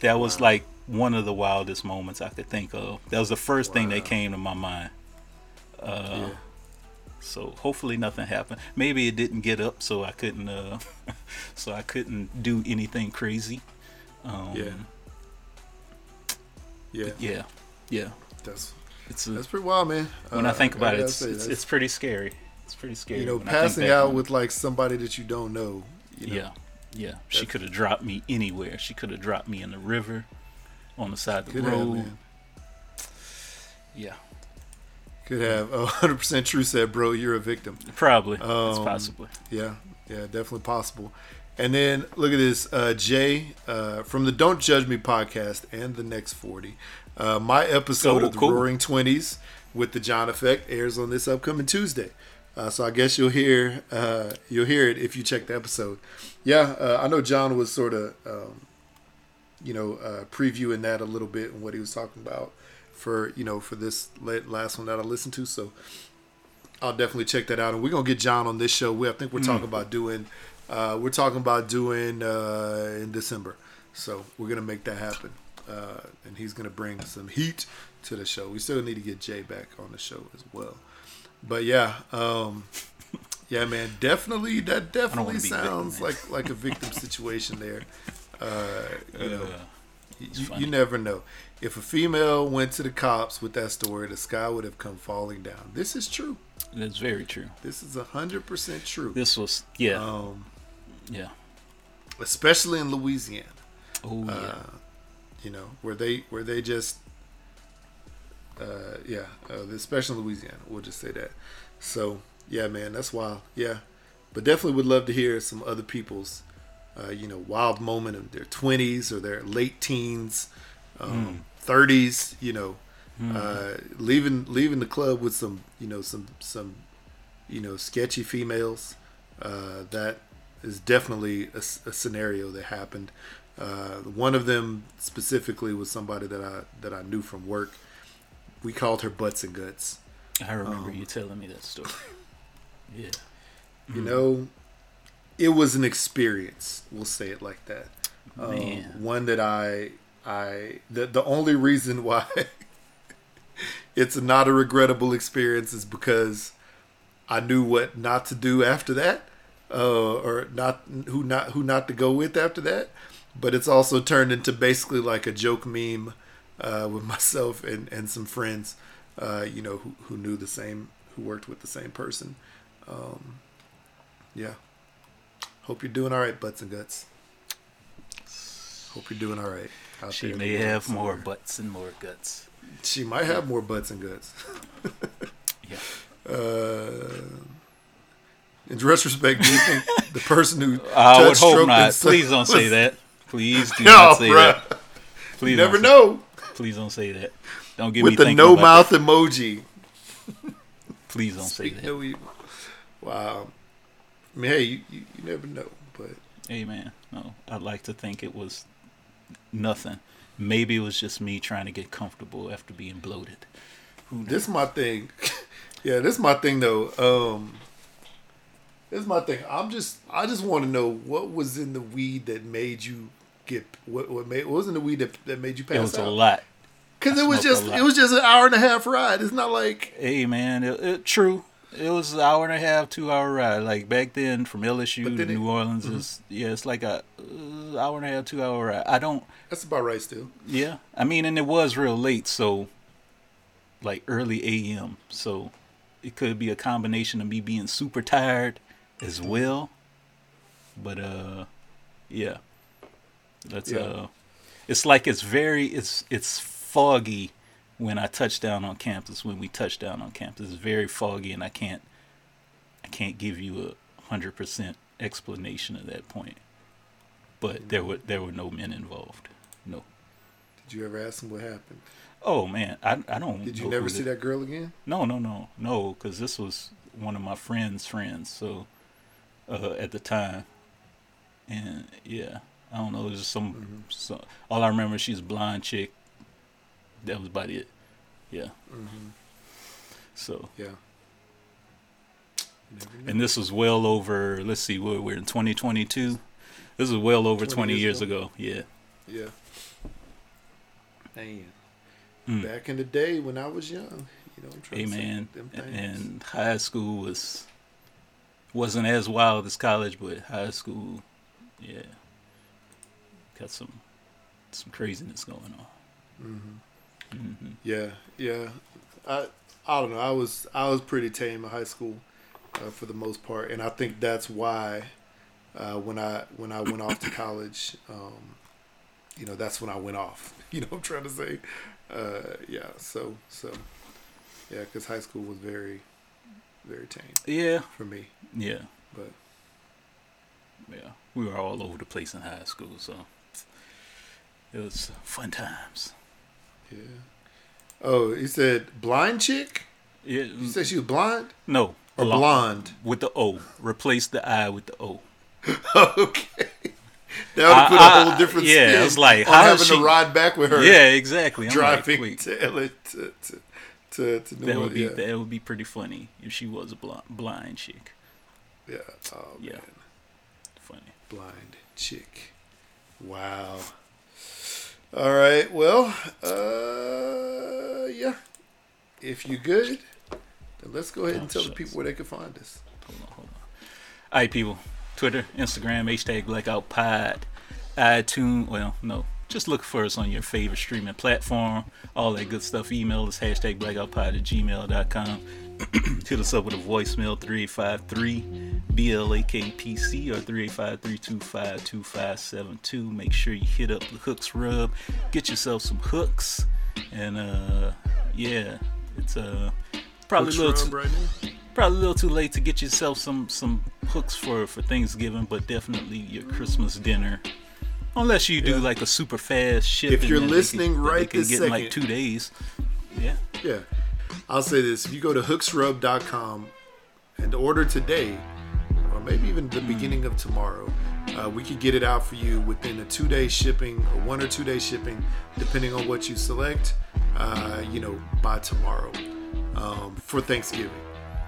that was wow. like one of the wildest moments I could think of. That was the first wow. thing that came to my mind. Uh, yeah. So hopefully nothing happened. Maybe it didn't get up, so I couldn't, uh, so I couldn't do anything crazy. Um, yeah. Yeah. Yeah. Yeah. That's it's a, that's pretty wild, man. When uh, I think about I it, it's, it's it's pretty scary. It's pretty scary. You know, passing out with like somebody that you don't know. You know, yeah. Yeah. She could have dropped me anywhere. She could have dropped me in the river, on the side of the road. Have, yeah. Could have. one hundred percent true said, bro, you're a victim. Probably. Um, it's possible. Yeah. Yeah, definitely possible. And then look at this. Uh, Jay uh, from the Don't Judge Me podcast and the Next forty. Uh, my episode oh, of the cool. Roaring Twenties with the John Effect airs on this upcoming Tuesday. Uh, so I guess you'll hear uh, you'll hear it if you check the episode. Yeah, uh, I know John was sort of, um, you know, uh, previewing that a little bit and what he was talking about. For you know, for this last one that I listened to, so I'll definitely check that out. And we're gonna get John on this show. We I think we're mm. talking about doing, uh, we're talking about doing uh, in December. So we're gonna make that happen, uh, and he's gonna bring some heat to the show. We still need to get Jay back on the show as well. But yeah, um, yeah, man, definitely that definitely sounds victim, like like a victim situation there. Uh, you know, uh, you, you never know. If a female went to the cops with that story, the sky would have come falling down. This is true. That's very true. This is one hundred percent true. This was, yeah. Um, yeah. Especially in Louisiana. Oh, yeah. Uh, you know, where they where they just uh, yeah, uh, especially Louisiana. We'll just say that. So, yeah, man, that's wild. Yeah. But definitely would love to hear some other people's, uh, you know, wild moment of their twenties or their late teens, um, mm. thirties, you know, mm. uh, leaving leaving the club with some, you know, some, some you know, sketchy females. Uh, that is definitely a, a scenario that happened. Uh, one of them specifically was somebody that I that I knew from work. We called her Butts and Guts. I remember um, you telling me that story. Yeah. You know, it was an experience. We'll say it like that. Um, one that I, I, the, the only reason why it's not a regrettable experience is because I knew what not to do after that, uh, or not who not who not to go with after that. But it's also turned into basically like a joke meme uh, with myself and, and some friends, uh, you know, who who knew the same, who worked with the same person. Um, yeah. Hope you're doing all right, Butts and Guts. Hope you're doing all right. She may have more butts and more guts. She might have more butts and guts. Yeah. Uh, in retrospect, do you think the person who I would hope not. Please don't say that. Please do not say that. Please you never know. Please don't say that. Don't give me with the no mouth emoji. Please don't say that. No evil. Wow. I mean, hey, you, you, you never know, but... Hey, man, no, I'd like to think it was nothing. Maybe it was just me trying to get comfortable after being bloated. Who knows? This is my thing. Yeah, this is my thing, though. Um, this is my thing. I'm just... I just want to know what was in the weed that made you get... What, what, made, what was in the weed that, that made you pass out? It was out? a lot. Because it was just it was just an hour and a half ride. It's not like... Hey, man, it, it, true. It was an hour and a half, two hour ride. Like back then, from L S U to it, New Orleans, mm-hmm. is yeah, it's like a uh, hour and a half, two hour ride. I don't. That's about right, still. Yeah, I mean, and it was real late, so like early A M. So it could be a combination of me being super tired as well. But uh, yeah, that's yeah. uh, it's like it's very it's it's foggy. When I touch down on campus, when we touch down on campus, it's very foggy, and I can't, I can't give you a hundred percent explanation at that point. But there were there were no men involved. No. Did you ever ask them what happened? Oh man, I I don't. Did you never see that girl again? No, no, no, no, because this was one of my friend's friends. So uh, at the time, and yeah, I don't know. There's some, mm-hmm. some. All I remember, she's a blonde chick. That was about it. Yeah. Mm-hmm. So. Yeah. And this was well over, let's see, we're, we're in twenty twenty-two. This is well over twenty, twenty years ago. ago. Yeah. Yeah. Man. Mm. Back in the day when I was young, you know, I'm trying hey, to man. Them things. And high school was, wasn't as wild as college, but high school, yeah. Got some, some craziness going on. Mm-hmm. Mm-hmm. Yeah, yeah. I I don't know. I was I was pretty tame in high school, uh, for the most part, and I think that's why uh, when I when I went off to college, um, you know, that's when I went off. You know what I'm trying to say? Uh, yeah. So so yeah, because high school was very very tame. Yeah. For me. Yeah. But yeah, we were all over the place in high school, so it was fun times. Yeah. Oh, he said blind chick? Yeah. You said she was blind? No. Or blonde. blonde. With the O. Replace the I with the O. Okay. That would put I, a whole I, different yeah, spin it's like, on how having she... to ride back with her. Yeah, exactly. I'm driving like, to, to, to, to New That would be yeah. That would be pretty funny if she was a blind, blind chick. Yeah. Oh, yeah. Man. Funny. Blind chick. Wow. All right, well, uh, yeah. If you're good, then let's go ahead and tell the people where they can find us. Hold on, hold on. All right, people. Twitter, Instagram, hashtag Blackout Pod, iTunes. Well, no, just look for us on your favorite streaming platform. All that good stuff. Email us, hashtag blackoutpod at gmail dot com. Hit us up with a voicemail, three eight five three B L A K P C or three eight five three two five two five seven two. Make sure you hit up the Hooks Rub, get yourself some hooks, and uh yeah, it's uh probably a little too, right probably a little too late to get yourself some some hooks for for Thanksgiving, but definitely your Christmas dinner. Unless you do yeah. like a super fast ship. If you're listening can, right this second, like two days. Yeah. Yeah. I'll say this: if you go to hooks rub dot com and order today, or maybe even the mm. beginning of tomorrow, uh, we could get it out for you within a two-day shipping or one or two-day shipping, depending on what you select. Uh, you know, by tomorrow um, for Thanksgiving.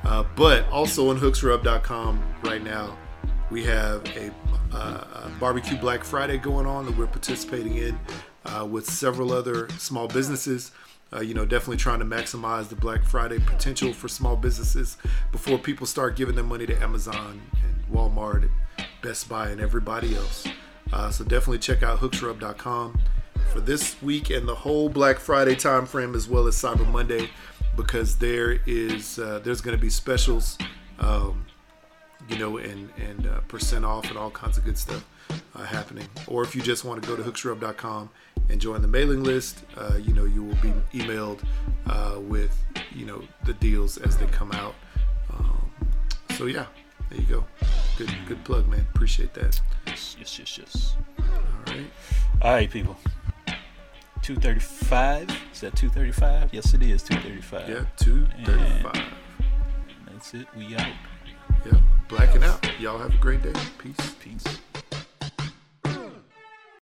Uh, but also on hooks rub dot com right now, we have a Uh, barbecue Black Friday going on that we're participating in uh, with several other small businesses. Uh, you know, definitely trying to maximize the Black Friday potential for small businesses before people start giving their money to Amazon and Walmart and Best Buy and everybody else. Uh, so definitely check out hooks rub dot com for this week and the whole Black Friday time frame, as well as Cyber Monday, because there is uh, there's going to be specials. Um, you know, and, and uh, percent off and all kinds of good stuff uh, happening. Or if you just want to go to hooks rub dot com and join the mailing list, uh, you know, you will be emailed uh, with, you know, the deals as they come out. Um, so, yeah, there you go. Good good plug, man. Appreciate that. Yes, yes, yes, yes. All right. All right, people. two thirty-five. Is that two thirty-five? Yes, it is two thirty-five. Yeah, two thirty-five. And that's it. We out. Yeah. Blacking out. Y'all have a great day. Peace. Peace.